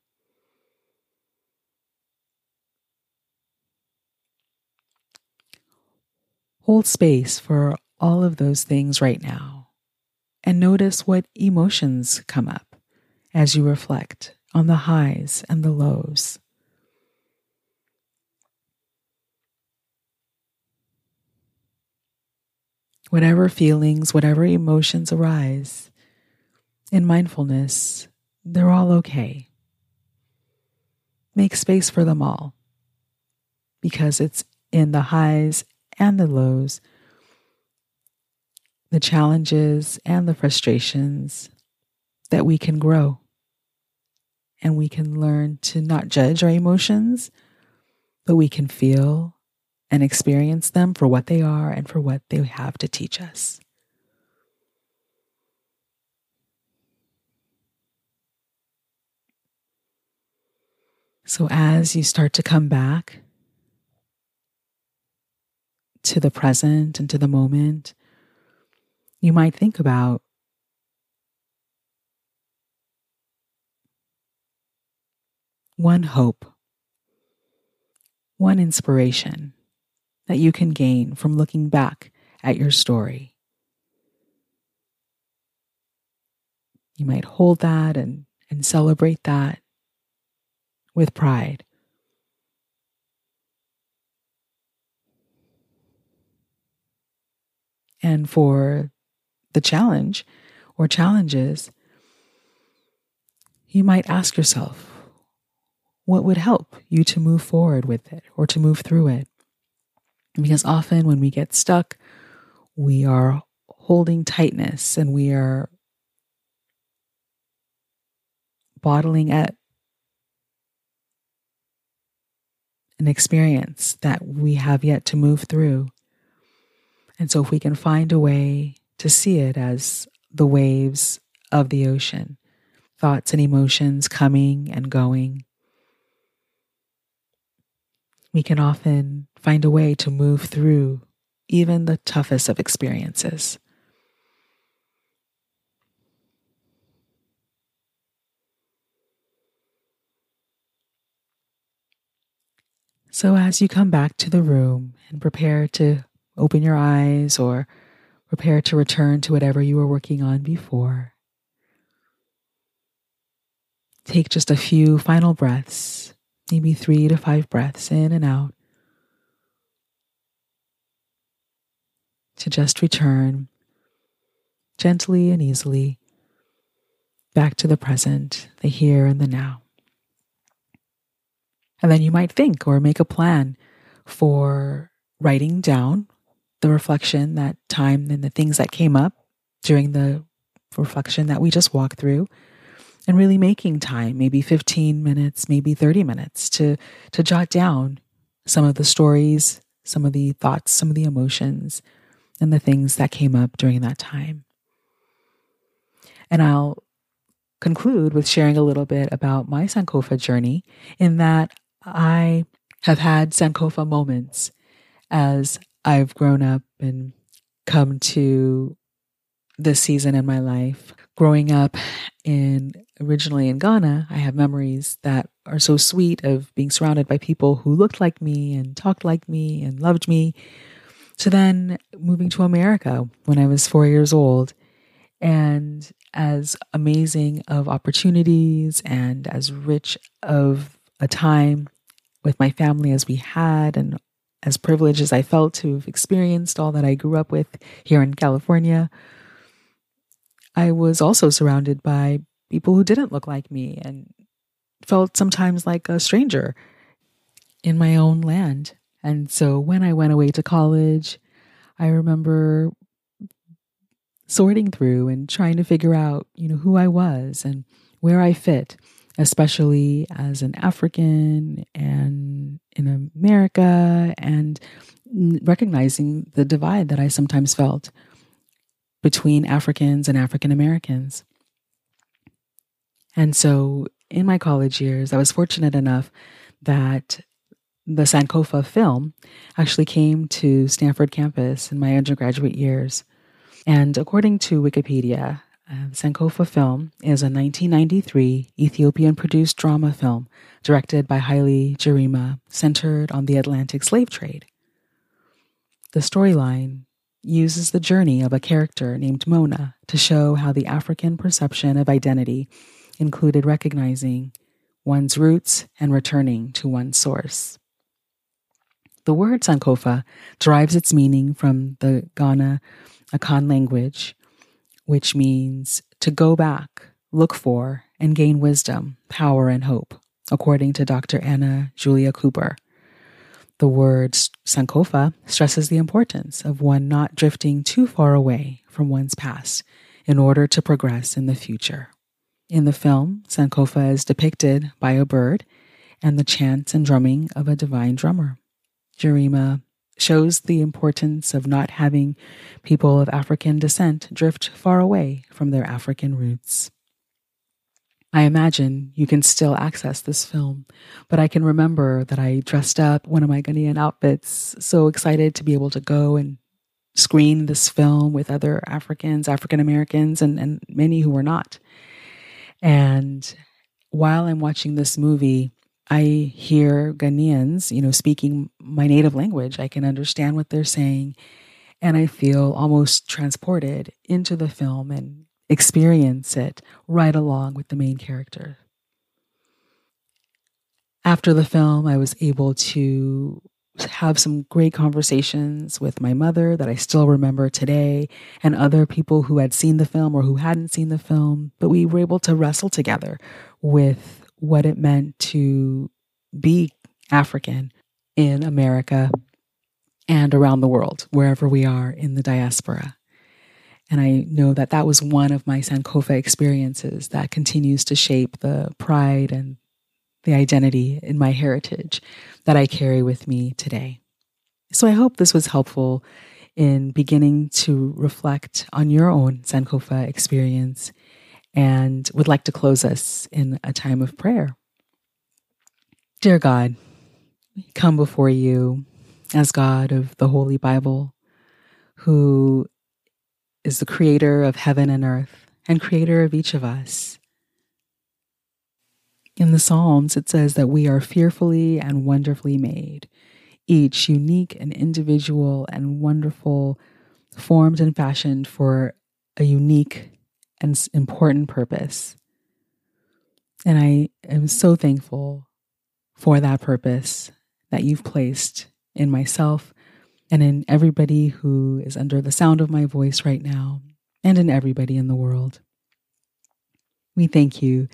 Hold space for all of those things right now, and notice what emotions come up as you reflect on the highs and the lows. whatever feelings, whatever emotions arise in mindfulness, they're all okay. Make space for them all, because it's in the highs and the lows, the challenges and the frustrations, that we can grow and we can learn to not judge our emotions, but we can feel and experience them for what they are and for what they have to teach us. So as you start to come back to the present and to the moment, you might think about, one hope, one inspiration that you can gain from looking back at your story. You might hold that and, and celebrate that with pride. And for the challenge or challenges, you might ask yourself, what would help you to move forward with it or to move through it? Because often when we get stuck, we are holding tightness and we are bottling at an experience that we have yet to move through. And so if we can find a way to see it as the waves of the ocean, thoughts and emotions coming and going, we can often find a way to move through even the toughest of experiences. So as you come back to the room and prepare to open your eyes or prepare to return to whatever you were working on before, take just a few final breaths. Maybe three to five breaths in and out, to just return gently and easily back to the present, the here and the now. And then you might think or make a plan for writing down the reflection, that time and the things that came up during the reflection that we just walked through. And really making time, maybe fifteen minutes, maybe thirty minutes, to, to jot down some of the stories, some of the thoughts, some of the emotions, and the things that came up during that time. And I'll conclude with sharing a little bit about my Sankofa journey, in that I have had Sankofa moments as I've grown up and come to this season in my life. Growing up in originally in Ghana, I have memories that are so sweet of being surrounded by people who looked like me and talked like me and loved me. So then moving to America when I was four years old, and as amazing of opportunities and as rich of a time with my family as we had, and as privileged as I felt to have experienced all that I grew up with here in California, I was also surrounded by people who didn't look like me and felt sometimes like a stranger in my own land. And so when I went away to college, I remember sorting through and trying to figure out, you know, who I was and where I fit, especially as an African and in America, and recognizing the divide that I sometimes felt between Africans and African Americans. And so in my college years, I was fortunate enough that the Sankofa film actually came to Stanford campus in my undergraduate years. And according to Wikipedia, uh, Sankofa film is a nineteen ninety-three Ethiopian-produced drama film directed by Haile Gerima, centered on the Atlantic slave trade. The storyline uses the journey of a character named Mona to show how the African perception of identity included recognizing one's roots and returning to one's source. The word Sankofa derives its meaning from the Ghana Akan language, which means to go back, look for, and gain wisdom, power, and hope, according to Doctor Anna Julia Cooper. The word Sankofa stresses the importance of one not drifting too far away from one's past in order to progress in the future. In the film, Sankofa is depicted by a bird and the chants and drumming of a divine drummer. Jarima shows the importance of not having people of African descent drift far away from their African roots. I imagine you can still access this film, but I can remember that I dressed up one of my Ghanaian outfits, so excited to be able to go and screen this film with other Africans, African Americans, and, and many who were not. And while I'm watching this movie, I hear Ghanaians, you know, speaking my native language. I can understand what they're saying, and I feel almost transported into the film and experience it right along with the main character. After the film, I was able to have some great conversations with my mother that I still remember today, and other people who had seen the film or who hadn't seen the film, but we were able to wrestle together with what it meant to be African in America and around the world, wherever we are in the diaspora. And I know that that was one of my Sankofa experiences that continues to shape the pride and the identity in my heritage that I carry with me today. So I hope this was helpful in beginning to reflect on your own Sankofa experience, and would like to close us in a time of prayer. Dear God, we come before you as God of the Holy Bible, who is the creator of heaven and earth and creator of each of us. In the Psalms, it says that we are fearfully and wonderfully made, each unique and individual and wonderful, formed and fashioned for a unique and important purpose. And I am so thankful for that purpose that you've placed in myself, and in everybody who is under the sound of my voice right now, and in everybody in the world. We thank you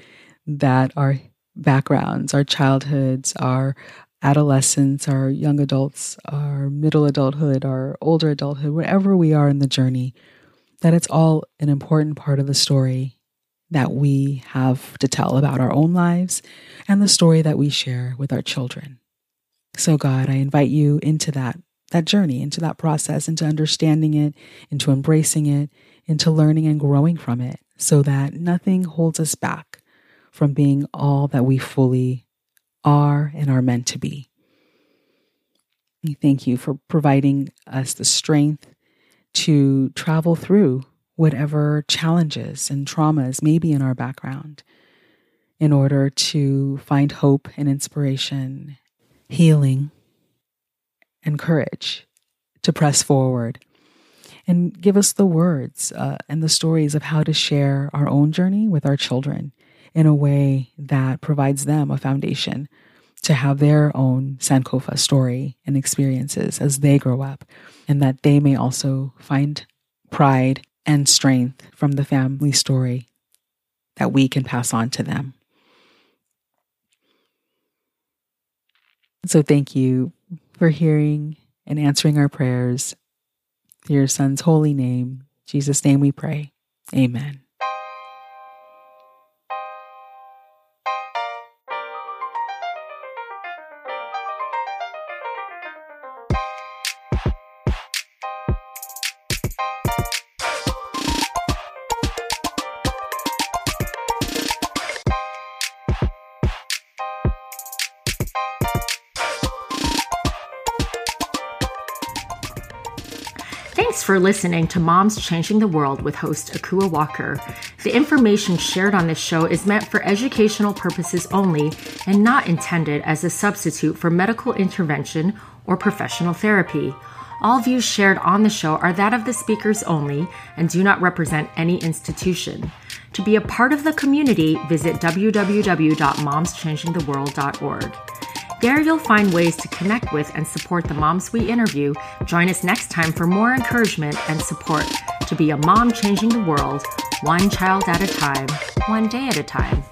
that our backgrounds, our childhoods, our adolescence, our young adults, our middle adulthood, our older adulthood, wherever we are in the journey, that it's all an important part of the story that we have to tell about our own lives and the story that we share with our children. So God, I invite you into that that journey, into that process, into understanding it, into embracing it, into learning and growing from it, so that nothing holds us back from being all that we fully are and are meant to be. We thank you for providing us the strength to travel through whatever challenges and traumas may be in our background in order to find hope and inspiration, healing, and courage to press forward, and give us the words uh, and the stories of how to share our own journey with our children in a way that provides them a foundation to have their own Sankofa story and experiences as they grow up, and that they may also find pride and strength from the family story that we can pass on to them. So thank you for hearing and answering our prayers. In your Son's holy name, Jesus' name we pray. Amen. Thanks for listening to Moms Changing the World with host Akua Walker. The information shared on this show is meant for educational purposes only and not intended as a substitute for medical intervention or professional therapy. All views shared on the show are that of the speakers only and do not represent any institution. To be a part of the community, visit w w w dot moms changing the world dot org. There you'll find ways to connect with and support the moms we interview. Join us next time for more encouragement and support to be a mom changing the world, one child at a time, one day at a time.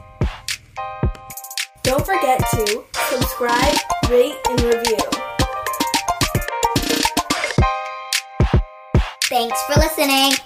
Don't forget to subscribe, rate, and review. Thanks for listening.